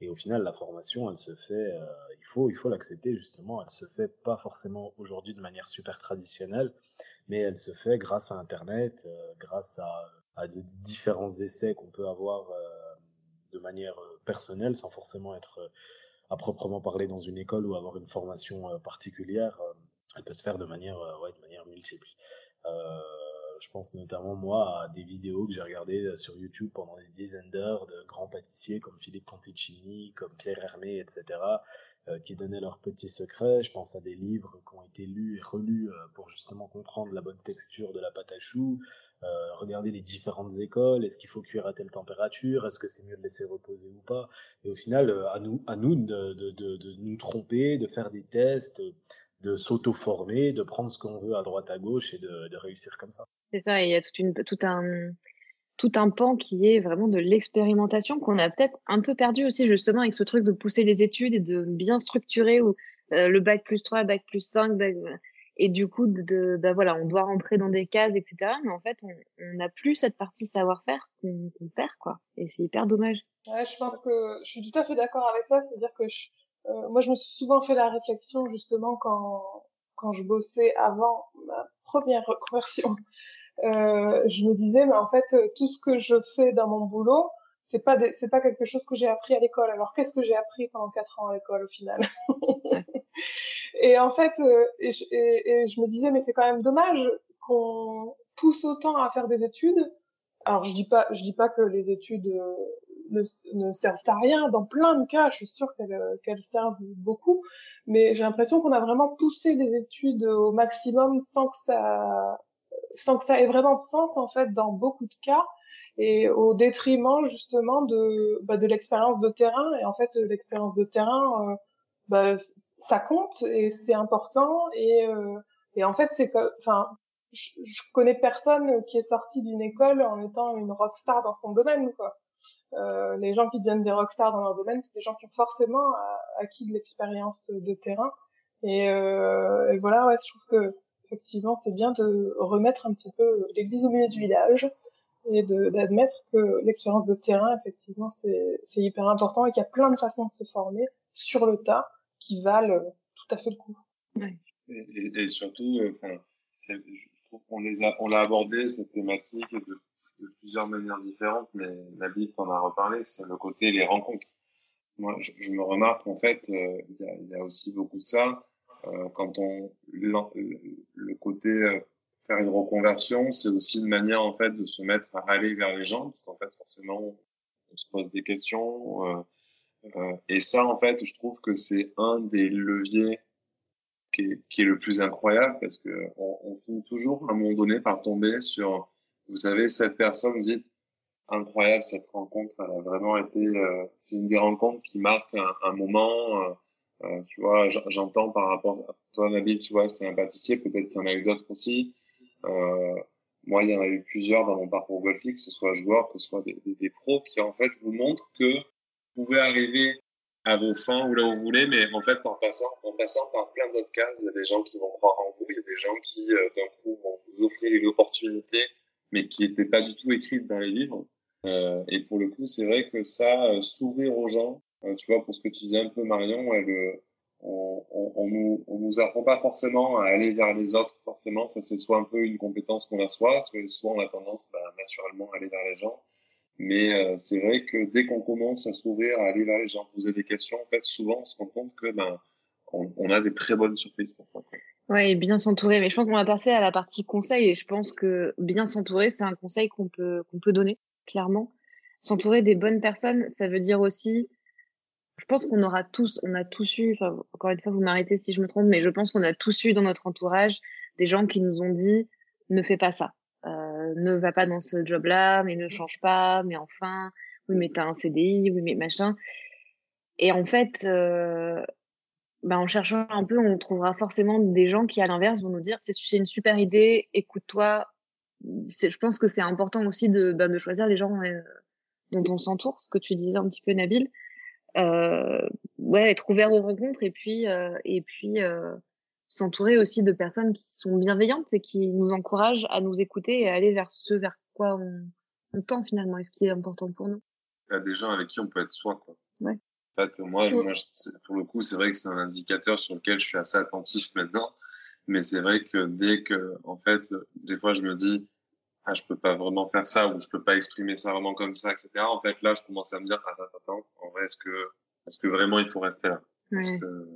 Et au final, la formation, elle se fait, il faut l'accepter justement, elle se fait pas forcément aujourd'hui de manière super traditionnelle, mais elle se fait grâce à Internet, grâce à de différents essais qu'on peut avoir de manière personnelle, sans forcément être à proprement parler dans une école ou avoir une formation particulière. Elle peut se faire de manière multiple. Je pense notamment, moi, à des vidéos que j'ai regardées sur YouTube pendant des dizaines d'heures de grands pâtissiers comme Philippe Conticini, comme Claire Hermé, etc., qui donnaient leurs petits secrets. Je pense à des livres qui ont été lus et relus pour justement comprendre la bonne texture de la pâte à choux, regarder les différentes écoles, est-ce qu'il faut cuire à telle température, est-ce que c'est mieux de laisser reposer ou pas. Et au final, à nous de nous tromper, de faire des tests, de s'auto-former, de prendre ce qu'on veut à droite, à gauche et de réussir comme ça. C'est ça, et il y a tout un pan qui est vraiment de l'expérimentation qu'on a peut-être un peu perdu aussi, justement, avec ce truc de pousser les études et de bien structurer ou le bac plus 3, bac plus 5, et du coup, on doit rentrer dans des cases, etc. Mais en fait, on n'a plus cette partie savoir-faire qu'on perd, quoi. Et c'est hyper dommage. Ouais, je pense que je suis tout à fait d'accord avec ça. C'est-à-dire que moi, je me suis souvent fait la réflexion, justement, quand je bossais avant ma première reconversion. Je me disais, mais en fait, tout ce que je fais dans mon boulot, c'est pas quelque chose que j'ai appris à l'école. Alors, qu'est-ce que j'ai appris pendant 4 ans à l'école, au final? Et en fait, je me disais, mais c'est quand même dommage qu'on pousse autant à faire des études. Alors, je dis pas que les études ne servent à rien. Dans plein de cas, je suis sûre qu'elles servent beaucoup. Mais j'ai l'impression qu'on a vraiment poussé les études au maximum sans que ça ait vraiment de sens, en fait, dans beaucoup de cas. Et au détriment, justement, de l'expérience de terrain. Et en fait, l'expérience de terrain, ça compte et c'est important et en fait je connais personne qui est sorti d'une école en étant une rockstar dans son domaine, quoi. Les gens qui deviennent des rockstars dans leur domaine, c'est des gens qui ont forcément acquis de l'expérience de terrain et voilà, ouais, je trouve que effectivement, c'est bien de remettre un petit peu l'église au milieu du village et d'admettre que l'expérience de terrain, effectivement, c'est hyper important et qu'il y a plein de façons de se former sur le tas qui valent tout à fait le coup. Ouais. Et surtout, je trouve qu'on l'a abordé, cette thématique, de plusieurs manières différentes, mais Nabil t'en a reparlé, c'est le côté les rencontres. Moi, je me remarque, en fait, il y a aussi beaucoup de ça. Quand le côté faire une reconversion, c'est aussi une manière, en fait, de se mettre à aller vers les gens, parce qu'en fait, forcément, on se pose des questions. Et ça, en fait, je trouve que c'est un des leviers qui est le plus incroyable, parce que on finit toujours, à un moment donné, par tomber sur, vous savez, cette personne, vous dites, incroyable, cette rencontre, elle a vraiment été, c'est une des rencontres qui marque un moment, tu vois, j'entends par rapport à toi, Nabil, tu vois, c'est un pâtissier, peut-être qu'il y en a eu d'autres aussi, moi, il y en a eu plusieurs dans mon parcours golfique, que ce soit joueur, que ce soit des pros, qui, en fait, vous montrent que vous pouvez arriver à vos fins, ou là où vous voulez, mais en fait, en passant par plein d'autres cases, il y a des gens qui vont croire en vous, il y a des gens qui, d'un coup, vont vous offrir une opportunité, mais qui n'étaient pas du tout écrites dans les livres. Et pour le coup, c'est vrai que ça, s'ouvrir aux gens, tu vois, pour ce que tu disais un peu, Marion, on nous apprend pas forcément à aller vers les autres, forcément, ça c'est soit un peu une compétence qu'on a soit on a tendance naturellement à aller vers les gens, mais c'est vrai que dès qu'on commence à s'ouvrir, à aller vers les gens, poser des questions, en fait, souvent on se rend compte que on a des très bonnes surprises pour toi. Ouais, et bien s'entourer. Mais je pense qu'on va passer à la partie conseil, et je pense que bien s'entourer, c'est un conseil qu'on peut donner, clairement. S'entourer des bonnes personnes, ça veut dire aussi, je pense qu'on a tous eu, enfin, encore une fois, vous m'arrêtez si je me trompe, mais je pense qu'on a tous eu dans notre entourage des gens qui nous ont dit, ne fais pas ça, ne va pas dans ce job-là, mais ne change pas, mais enfin, oui, mais t'as un CDI, oui, mais machin. Et en fait, en cherchant un peu, on trouvera forcément des gens qui, à l'inverse, vont nous dire, c'est une super idée, écoute-toi. Je pense que c'est important aussi de choisir les gens dont on s'entoure, ce que tu disais un petit peu, Nabil. Ouais, être ouvert aux rencontres et puis s'entourer aussi de personnes qui sont bienveillantes et qui nous encouragent à nous écouter et à aller vers ce vers quoi on tend finalement, et ce qui est important pour nous. Il y a des gens avec qui on peut être soi, quoi. Ouais. En fait, moi, pour le coup, c'est vrai que c'est un indicateur sur lequel je suis assez attentif maintenant. Mais c'est vrai que dès que, en fait, des fois, je me dis, je peux pas vraiment faire ça, ou je peux pas exprimer ça vraiment comme ça, etc. En fait, là, je commence à me dire, attends, en vrai, est-ce que vraiment il faut rester là? Parce que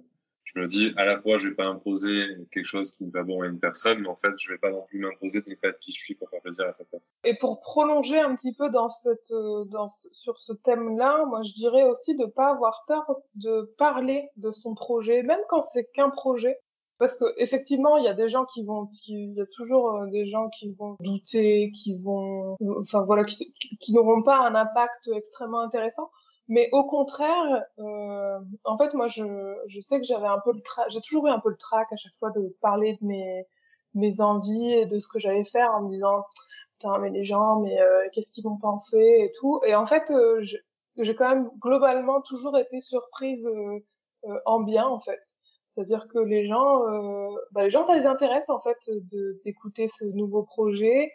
je me dis, à la fois, je vais pas imposer quelque chose qui n'est pas bon à une personne, mais en fait, je vais pas non plus m'imposer de ne pas être qui je suis pour faire plaisir à cette personne. Et pour prolonger un petit peu sur ce thème-là, moi, je dirais aussi de pas avoir peur de parler de son projet, même quand c'est qu'un projet. Parce que effectivement, il y a des gens il y a toujours des gens qui vont douter, qui n'auront pas un impact extrêmement intéressant. Mais au contraire, en fait, moi, je sais que j'ai toujours eu un peu le trac à chaque fois de parler de mes envies et de ce que j'allais faire, en me disant, putain, mais les gens, mais qu'est-ce qu'ils vont penser et tout. Et en fait, j'ai quand même globalement toujours été surprise en bien, en fait. C'est-à-dire que les gens, ça les intéresse, en fait, d'écouter ce nouveau projet.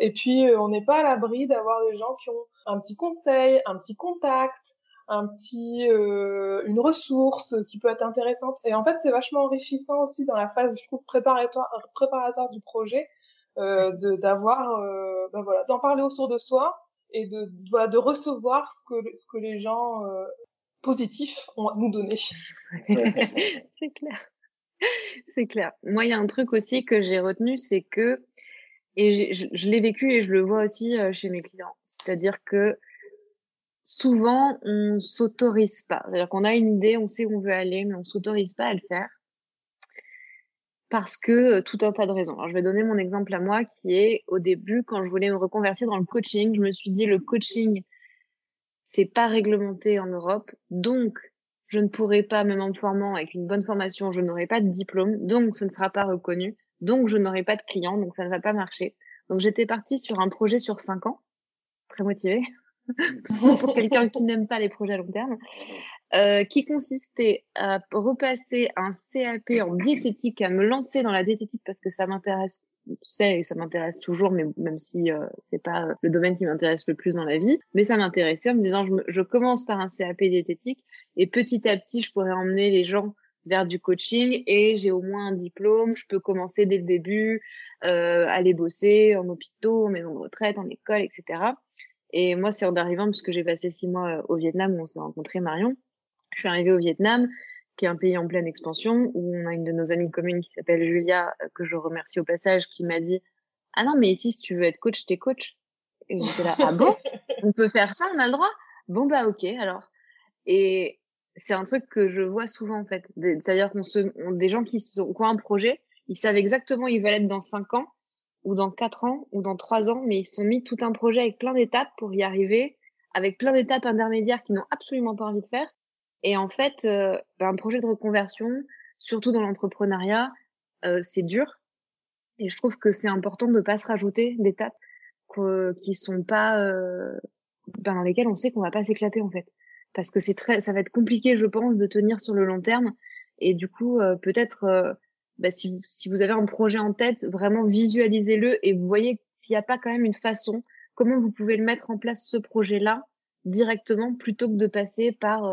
Et puis, on n'est pas à l'abri d'avoir des gens qui ont un petit conseil, un petit contact, une ressource qui peut être intéressante. Et en fait, c'est vachement enrichissant aussi dans la phase, je trouve, préparatoire du projet, d'en parler autour de soi et de recevoir ce que les gens, positif, on va nous donner. C'est clair. C'est clair. Moi, il y a un truc aussi que j'ai retenu, c'est que, et je l'ai vécu et je le vois aussi chez mes clients, c'est-à-dire que souvent, on s'autorise pas. C'est-à-dire qu'on a une idée, on sait où on veut aller, mais on s'autorise pas à le faire parce que tout un tas de raisons. Alors, je vais donner mon exemple à moi qui est, au début, quand je voulais me reconvertir dans le coaching, je me suis dit, le coaching, c'est pas réglementé en Europe, donc je ne pourrai pas, même en me formant avec une bonne formation, je n'aurai pas de diplôme, donc ce ne sera pas reconnu, donc je n'aurai pas de clients, donc ça ne va pas marcher. Donc j'étais partie sur un projet sur 5 ans, très motivée, pour quelqu'un qui n'aime pas les projets à long terme, qui consistait à repasser un CAP en diététique, à me lancer dans la diététique parce que ça m'intéresse, et ça m'intéresse toujours, mais même si c'est pas le domaine qui m'intéresse le plus dans la vie, mais ça m'intéressait en me disant je commence par un CAP diététique et petit à petit je pourrais emmener les gens vers du coaching et j'ai au moins un diplôme, je peux commencer dès le début, aller bosser en hôpitaux, en maison de retraite, en école, etc. Et moi, c'est en arrivant, puisque j'ai passé 6 mois au Vietnam où on s'est rencontrés, Marion, je suis arrivée au Vietnam, qui est un pays en pleine expansion, où on a une de nos amies communes qui s'appelle Julia, que je remercie au passage, qui m'a dit « Ah non, mais ici, si tu veux être coach, t'es coach. » Et j'étais là « Ah bon ? On peut faire ça, on a le droit ? Bon, bah ok, alors. » Et c'est un truc que je vois souvent, en fait. C'est-à-dire qu'on des gens qui ont un projet, ils savent exactement où ils veulent être dans 5 ans, ou dans 4 ans, ou dans 3 ans, mais ils se sont mis tout un projet avec plein d'étapes pour y arriver, avec plein d'étapes intermédiaires qu'ils n'ont absolument pas envie de faire. Et en fait, un projet de reconversion, surtout dans l'entrepreneuriat, c'est dur. Et je trouve que c'est important de pas se rajouter d'étapes qui sont pas, dans lesquelles on sait qu'on va pas s'éclater en fait, parce que ça va être compliqué, je pense, de tenir sur le long terme. Et du coup, peut-être, si vous avez un projet en tête, vraiment visualisez-le et vous voyez s'il n'y a pas quand même une façon, comment vous pouvez le mettre en place ce projet-là directement, plutôt que de passer par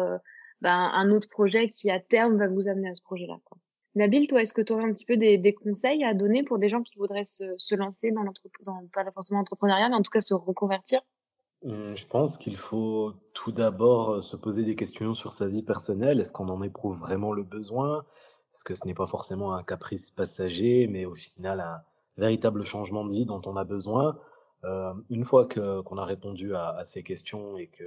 un autre projet qui, à terme, va vous amener à ce projet-là, quoi. Nabil, toi, est-ce que tu aurais un petit peu des conseils à donner pour des gens qui voudraient se lancer dans pas forcément l'entrepreneuriat, mais en tout cas se reconvertir? Je pense qu'il faut tout d'abord se poser des questions sur sa vie personnelle. Est-ce qu'on en éprouve vraiment le besoin? Est-ce que ce n'est pas forcément un caprice passager, mais au final un véritable changement de vie dont on a besoin? Une fois qu'on a répondu à ces questions et que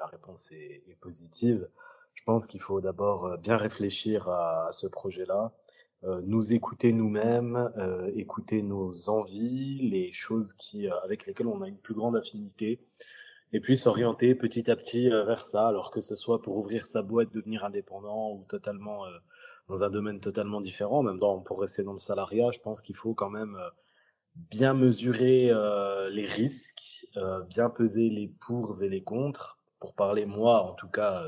la réponse est positive, je pense qu'il faut d'abord bien réfléchir à ce projet-là, nous écouter nous-mêmes, écouter nos envies, les choses avec lesquelles on a une plus grande affinité, et puis s'orienter petit à petit vers ça, alors que ce soit pour ouvrir sa boîte, devenir indépendant ou totalement dans un domaine totalement différent, même pour rester dans le salariat. Je pense qu'il faut quand même bien mesurer les risques, bien peser les pour et les contre, pour parler, moi en tout cas,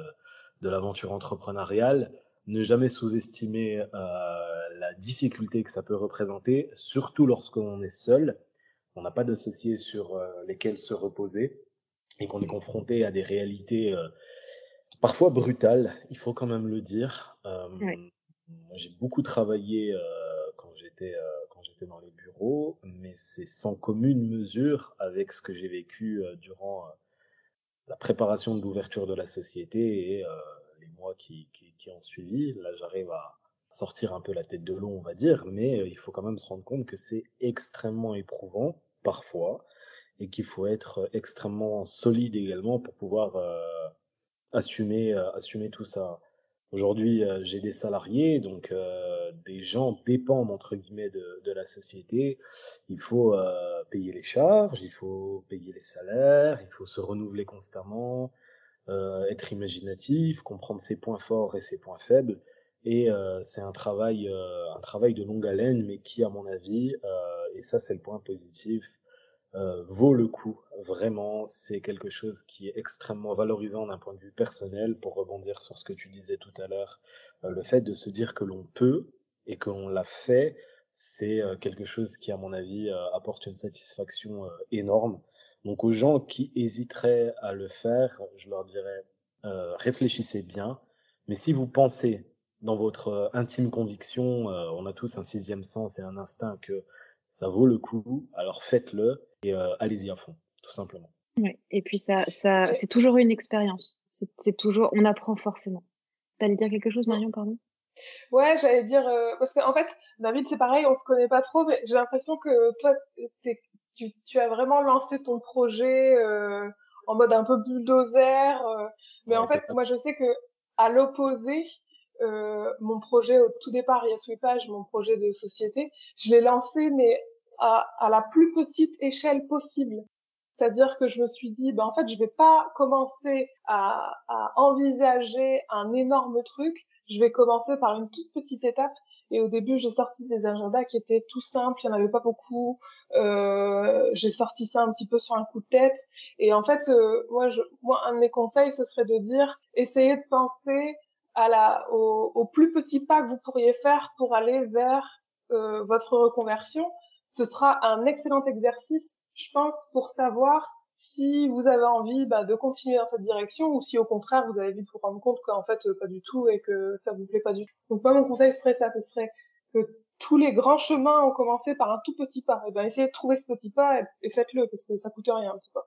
de l'aventure entrepreneuriale, ne jamais sous-estimer la difficulté que ça peut représenter, surtout lorsqu'on est seul, on n'a pas d'associés sur lesquels se reposer et qu'on est confronté à des réalités parfois brutales, il faut quand même le dire. Oui. J'ai beaucoup travaillé quand j'étais dans les bureaux, mais c'est sans commune mesure avec ce que j'ai vécu durant la préparation de l'ouverture de la société et les mois qui ont suivi. Là, j'arrive à sortir un peu la tête de l'eau, on va dire, mais il faut quand même se rendre compte que c'est extrêmement éprouvant parfois et qu'il faut être extrêmement solide également pour pouvoir assumer tout ça. Aujourd'hui, j'ai des salariés, donc des gens dépendent entre guillemets de la société. Il faut payer les charges, il faut payer les salaires, il faut se renouveler constamment, être imaginatif, comprendre ses points forts et ses points faibles. Et c'est un travail de longue haleine, mais qui, à mon avis, et ça c'est le point positif, vaut le coup. Vraiment, c'est quelque chose qui est extrêmement valorisant d'un point de vue personnel, pour rebondir sur ce que tu disais tout à l'heure. Le fait de se dire que l'on peut et que l'on l'a fait, c'est quelque chose qui, à mon avis, apporte une satisfaction énorme. Donc aux gens qui hésiteraient à le faire, je leur dirais réfléchissez bien, mais si vous pensez dans votre intime conviction, on a tous un 6e sens et un instinct, que ça vaut le coup, alors faites-le. Et allez-y à fond, tout simplement. Ouais. Et puis ça, c'est toujours une expérience. C'est toujours, on apprend forcément. T'allais dire quelque chose, Marion, pardon? Ouais, j'allais dire parce qu'en fait, David, c'est pareil, on se connaît pas trop, mais j'ai l'impression que toi, tu as vraiment lancé ton projet en mode un peu bulldozer. Mais ouais, en fait, moi, je sais que à l'opposé, mon projet au tout départ, YesWeepage, mon projet de société, je l'ai lancé, mais à la plus petite échelle possible. C'est-à-dire que je me suis dit, en fait, je vais pas commencer à envisager un énorme truc, je vais commencer par une toute petite étape Et au début, j'ai sorti des agendas qui étaient tout simples, il n'y en avait pas beaucoup. J'ai sorti ça un petit peu sur un coup de tête. Et en fait, moi, un de mes conseils, ce serait de dire, essayez de penser au plus petit pas que vous pourriez faire pour aller vers votre reconversion. Ce sera un excellent exercice, je pense, pour savoir si vous avez envie de continuer dans cette direction ou si au contraire vous allez vite vous rendre compte qu'en fait pas du tout et que ça vous plaît pas du tout. Donc moi mon conseil serait ça, ce serait que tous les grands chemins ont commencé par un tout petit pas. Et essayez de trouver ce petit pas et faites-le parce que ça coûte rien un petit pas.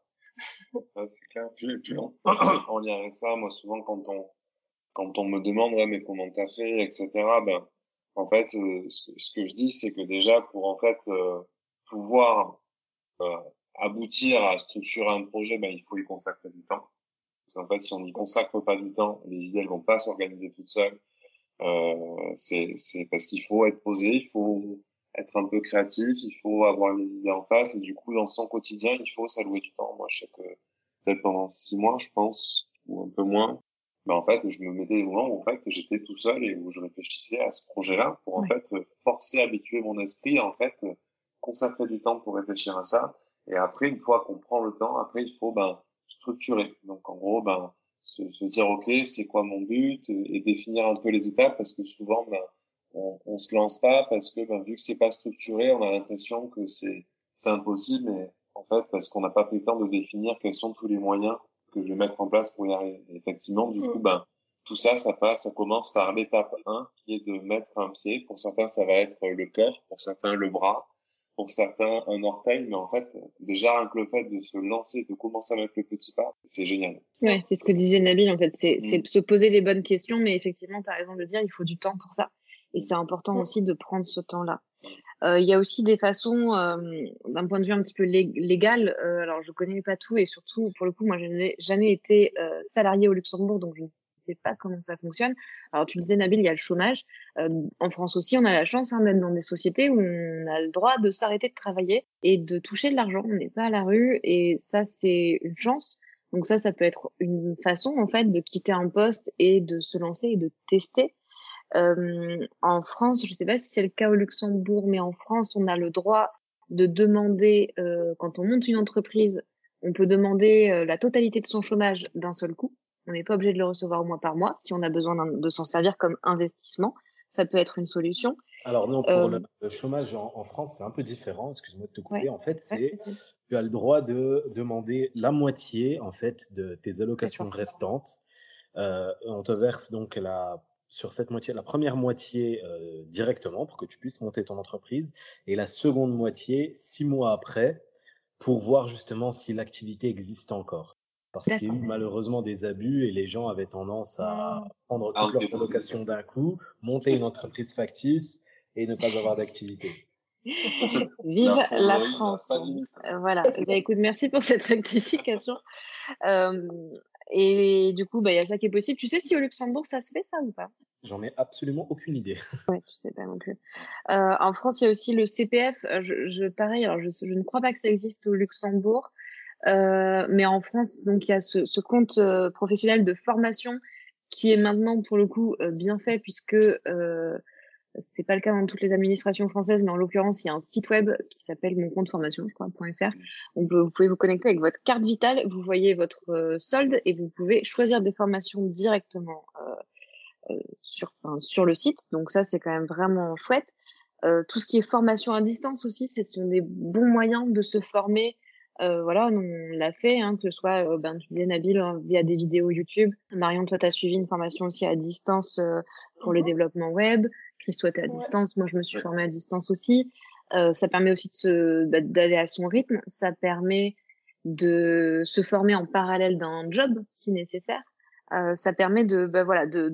Ah, c'est clair. Puis en lien avec ça, moi souvent quand on me demande mais comment t'as fait, etc. En fait ce que je dis c'est que déjà pour en fait pouvoir aboutir à structurer un projet, il faut y consacrer du temps. Parce qu'en fait, si on n'y consacre pas du temps, les idées, elles vont pas s'organiser toutes seules. C'est parce qu'il faut être posé, il faut être un peu créatif, il faut avoir les idées en face. Et du coup, dans son quotidien, il faut s'allouer du temps. Moi, je sais que peut-être pendant 6 mois, je pense, ou un peu moins, en fait, je me mettais des moments où, en fait, j'étais tout seul et où je réfléchissais à ce projet-là pour, en fait, forcer, habituer mon esprit, en fait, consacrer du temps pour réfléchir à ça. Et après, une fois qu'on prend le temps, après, il faut, structurer. Donc, en gros, se dire, OK, c'est quoi mon but? Et définir un peu les étapes parce que souvent, on se lance pas parce que, vu que c'est pas structuré, on a l'impression que c'est impossible. Mais, en fait, parce qu'on n'a pas pris le temps de définir quels sont tous les moyens que je vais mettre en place pour y arriver. Et effectivement, du coup, tout ça, ça commence par l'étape 1 qui est de mettre un pied. Pour certains, ça va être le corps. Pour certains, le bras. Pour certains, un orteil, mais en fait, déjà, rien que le fait de se lancer, de commencer à mettre le petit pas, c'est génial. Ouais, c'est ce que disait Nabil, en fait, c'est se poser les bonnes questions, mais effectivement, t'as raison de le dire, il faut du temps pour ça. Et c'est important aussi de prendre ce temps-là. Il y a aussi des façons, d'un point de vue un petit peu légal, alors je connais pas tout, et surtout, pour le coup, moi, je n'ai jamais été salariée au Luxembourg, donc je ne sais pas comment ça fonctionne. Alors, tu disais, Nabil, il y a le chômage. En France aussi, on a la chance d'être dans des sociétés où on a le droit de s'arrêter de travailler et de toucher de l'argent. On n'est pas à la rue et ça, c'est une chance. Donc ça peut être une façon, en fait, de quitter un poste et de se lancer et de tester. En France, je sais pas si c'est le cas au Luxembourg, mais en France, on a le droit de demander, quand on monte une entreprise, on peut demander la totalité de son chômage d'un seul coup. On n'est pas obligé de le recevoir au mois par mois. Si on a besoin de s'en servir comme investissement, ça peut être une solution. Alors non, pour le chômage en France, c'est un peu différent. Excuse-moi de te couper. Ouais, en fait, tu as le droit de demander la moitié en fait de tes allocations restantes. On te verse donc sur cette moitié, la première moitié directement pour que tu puisses monter ton entreprise et la seconde moitié 6 mois après pour voir justement si l'activité existe encore. Parce qu'il y a eu malheureusement des abus et les gens avaient tendance à prendre toutes leurs allocations d'un coup, monter une entreprise factice et ne pas avoir d'activité. Vive la France. Voilà. Écoute, merci pour cette rectification. Et du coup, il y a ça qui est possible. Tu sais si au Luxembourg, ça se fait ça ou pas ? J'en ai absolument aucune idée. Ouais, tu sais pas non plus. En France, il y a aussi le CPF. Pareil, alors je ne crois pas que ça existe au Luxembourg. Mais en France, donc il y a ce compte professionnel de formation qui est maintenant pour le coup bien fait puisque c'est pas le cas dans toutes les administrations françaises, mais en l'occurrence il y a un site web qui s'appelle moncompteformation.fr. Vous pouvez vous connecter avec votre carte vitale, vous voyez votre solde et vous pouvez choisir des formations directement sur le site. Donc ça c'est quand même vraiment chouette. Tout ce qui est formation à distance aussi, ce sont des bons moyens de se former. Voilà, on l'a fait, que ce soit, tu disais Nabil, via des vidéos YouTube. Marion, toi, t'as suivi une formation aussi à distance pour le développement web. Chris, toi, t'es à distance. Moi, je me suis formée à distance aussi. Ça permet aussi d'aller à son rythme. Ça permet de se former en parallèle d'un job, si nécessaire. Ça permet de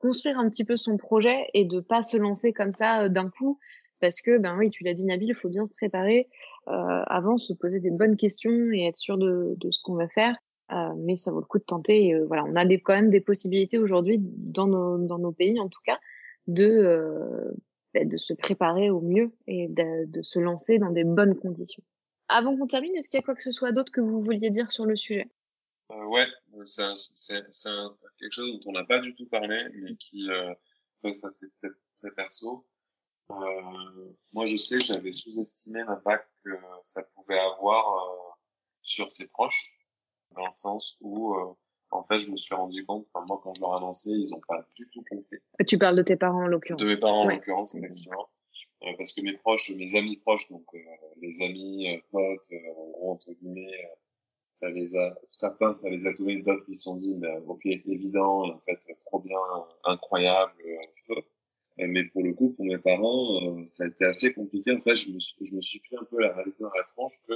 construire un petit peu son projet et de pas se lancer comme ça d'un coup. Parce que, oui, tu l'as dit Nabil, il faut bien se préparer avant, se poser des bonnes questions et être sûr de ce qu'on va faire. Mais ça vaut le coup de tenter. Et, voilà, on a quand même des possibilités aujourd'hui, dans nos pays en tout cas, de se préparer au mieux et de se lancer dans des bonnes conditions. Avant qu'on termine, est-ce qu'il y a quoi que ce soit d'autre que vous vouliez dire sur le sujet ? Ouais, c'est quelque chose dont on n'a pas du tout parlé, mais qui... Après, ça, c'est peut-être très perso. Moi, je sais, j'avais sous-estimé l'impact que ça pouvait avoir sur ses proches, dans le sens où, en fait, je me suis rendu compte, enfin, moi, quand je leur ai annoncé, ils n'ont pas du tout compris. Tu parles de tes parents, en l'occurrence. De mes parents, ouais. En l'occurrence, effectivement. Parce que mes proches, mes amis proches, donc les amis, potes, en gros, entre guillemets, ça les a, certains, ça les a trouvés, d'autres, ils se sont dit, mais, ok, évident, en fait, trop bien, incroyable, mais pour le coup, pour mes parents, ça a été assez compliqué. En fait, je me suis pris un peu la réalité dans la tranche que,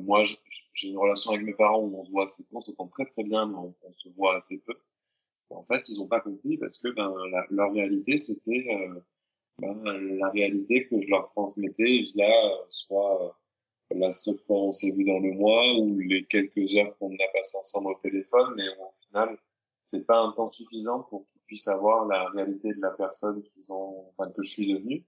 moi, j'ai une relation avec mes parents où on se voit assez peu, on s'entend très très bien, mais on se voit assez peu. En fait, ils ont pas compris parce que, ben, leur réalité, c'était, la réalité que je leur transmettais via, soit la seule fois on s'est vu dans le mois ou les quelques heures qu'on a passées ensemble au téléphone, mais où, au final, c'est pas un temps suffisant pour qu'ils puissent avoir la réalité de la personne que je suis devenu.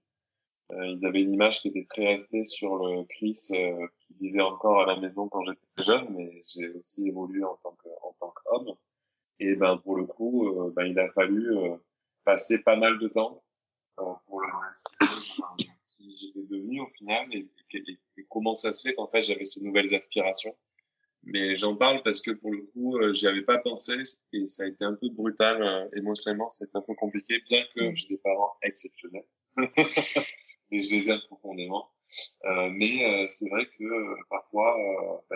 Ils avaient une image qui était très restée sur le Chris qui vivait encore à la maison quand j'étais jeune, mais j'ai aussi évolué en tant qu'homme. Et ben pour le coup, il a fallu passer pas mal de temps pour leur expliquer qui j'étais devenu au final et comment ça se fait qu'en fait j'avais ces nouvelles aspirations. Mais j'en parle parce que pour le coup, j'y avais pas pensé et ça a été un peu brutal émotionnellement, c'est un peu compliqué, bien que j'ai des parents exceptionnels. Et je les aime profondément, mais c'est vrai que parfois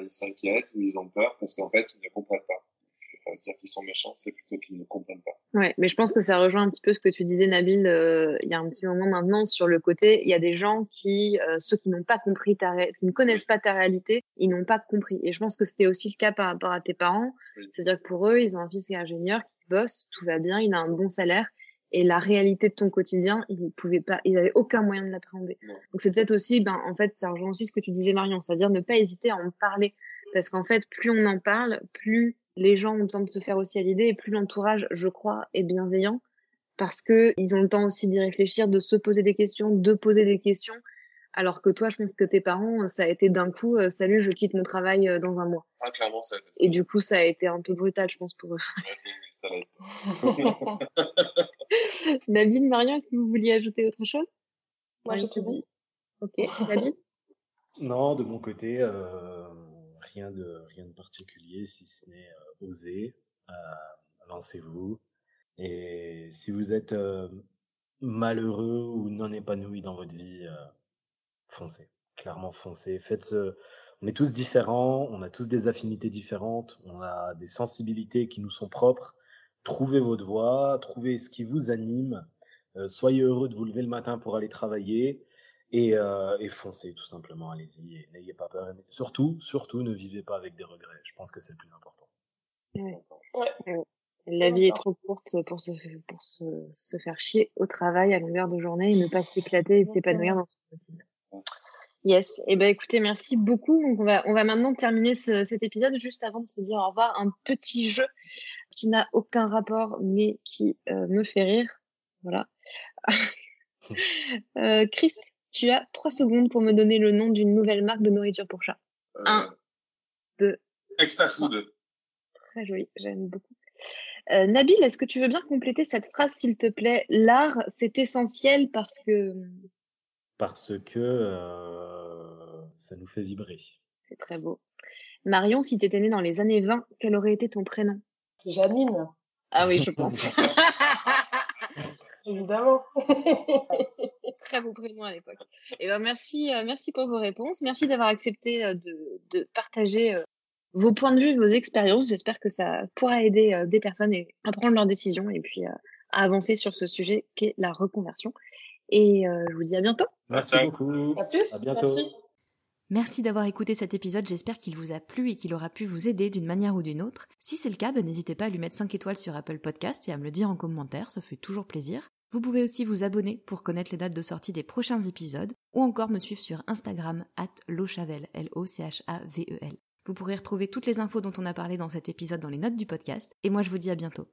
ils s'inquiètent ou ils ont peur parce qu'en fait ils ne comprennent pas. Je vais pas dire qu'ils sont méchants, c'est plutôt qu'ils ne comprennent pas. Ouais, mais je pense que ça rejoint un petit peu ce que tu disais, Nabil, il y a un petit moment maintenant sur le côté, il y a des gens qui, ceux qui n'ont pas compris qui ne connaissent pas ta réalité, ils n'ont pas compris. Et je pense que c'était aussi le cas par rapport à tes parents, oui. C'est-à-dire que pour eux, ils ont un fils qui est ingénieur, qui bosse, tout va bien, il a un bon salaire. Et la réalité de ton quotidien, ils avaient aucun moyen de l'appréhender. Donc c'est peut-être aussi, en fait, ça rejoint aussi ce que tu disais, Marion, c'est-à-dire ne pas hésiter à en parler. Parce qu'en fait, plus on en parle, plus les gens ont le temps de se faire aussi à l'idée et plus l'entourage, je crois, est bienveillant. Parce que ils ont le temps aussi d'y réfléchir, de se poser des questions, Alors que toi, je pense que tes parents, ça a été d'un coup, salut, je quitte mon travail dans un mois. Ah, clairement, ça a été. Et du coup, ça a été un peu brutal, je pense, pour eux. Ouais, ça va. Nabil, Marion, est-ce que vous vouliez ajouter autre chose? Moi, j'ai tout dit. Ok, Nabil? Non, de mon côté, rien de particulier, si ce n'est oser, lancez-vous. Et si vous êtes malheureux ou non épanoui dans votre vie, foncez, clairement foncez. On est tous différents, on a tous des affinités différentes, on a des sensibilités qui nous sont propres. Trouvez votre voie, trouvez ce qui vous anime. Soyez heureux de vous lever le matin pour aller travailler et foncez tout simplement. Allez-y, et n'ayez pas peur. Surtout, ne vivez pas avec des regrets. Je pense que c'est le plus important. Ouais. La vie est trop courte pour se faire chier au travail à longueur de journée et ne pas s'éclater et s'épanouir dans son quotidien. Yes, et écoutez, merci beaucoup. Donc on va maintenant terminer cet épisode juste avant de se dire au revoir. Un petit jeu qui n'a aucun rapport mais qui me fait rire. Voilà. Chris, tu as 3 secondes pour me donner le nom d'une nouvelle marque de nourriture pour chat. 1, 2. Extra Food. Très joli, j'aime beaucoup. Nabil, est-ce que tu veux bien compléter cette phrase, s'il te plaît? L'art, c'est essentiel parce que ça nous fait vibrer. C'est très beau. Marion, si tu étais née dans les années 20, quel aurait été ton prénom? Janine. Ah oui, je pense. Évidemment. Très beau prénom à l'époque. Merci pour vos réponses. Merci d'avoir accepté de partager vos points de vue, vos expériences. J'espère que ça pourra aider des personnes à prendre leurs décisions et puis à avancer sur ce sujet qu'est la reconversion. Et je vous dis à bientôt. Merci beaucoup. À plus. À bientôt. Merci d'avoir écouté cet épisode. J'espère qu'il vous a plu et qu'il aura pu vous aider d'une manière ou d'une autre. Si c'est le cas, n'hésitez pas à lui mettre 5 étoiles sur Apple Podcast et à me le dire en commentaire. Ça fait toujours plaisir. Vous pouvez aussi vous abonner pour connaître les dates de sortie des prochains épisodes ou encore me suivre sur Instagram @lochavel, L-O-C-H-A-V-E-L. Vous pourrez retrouver toutes les infos dont on a parlé dans cet épisode dans les notes du podcast. Et moi, je vous dis à bientôt.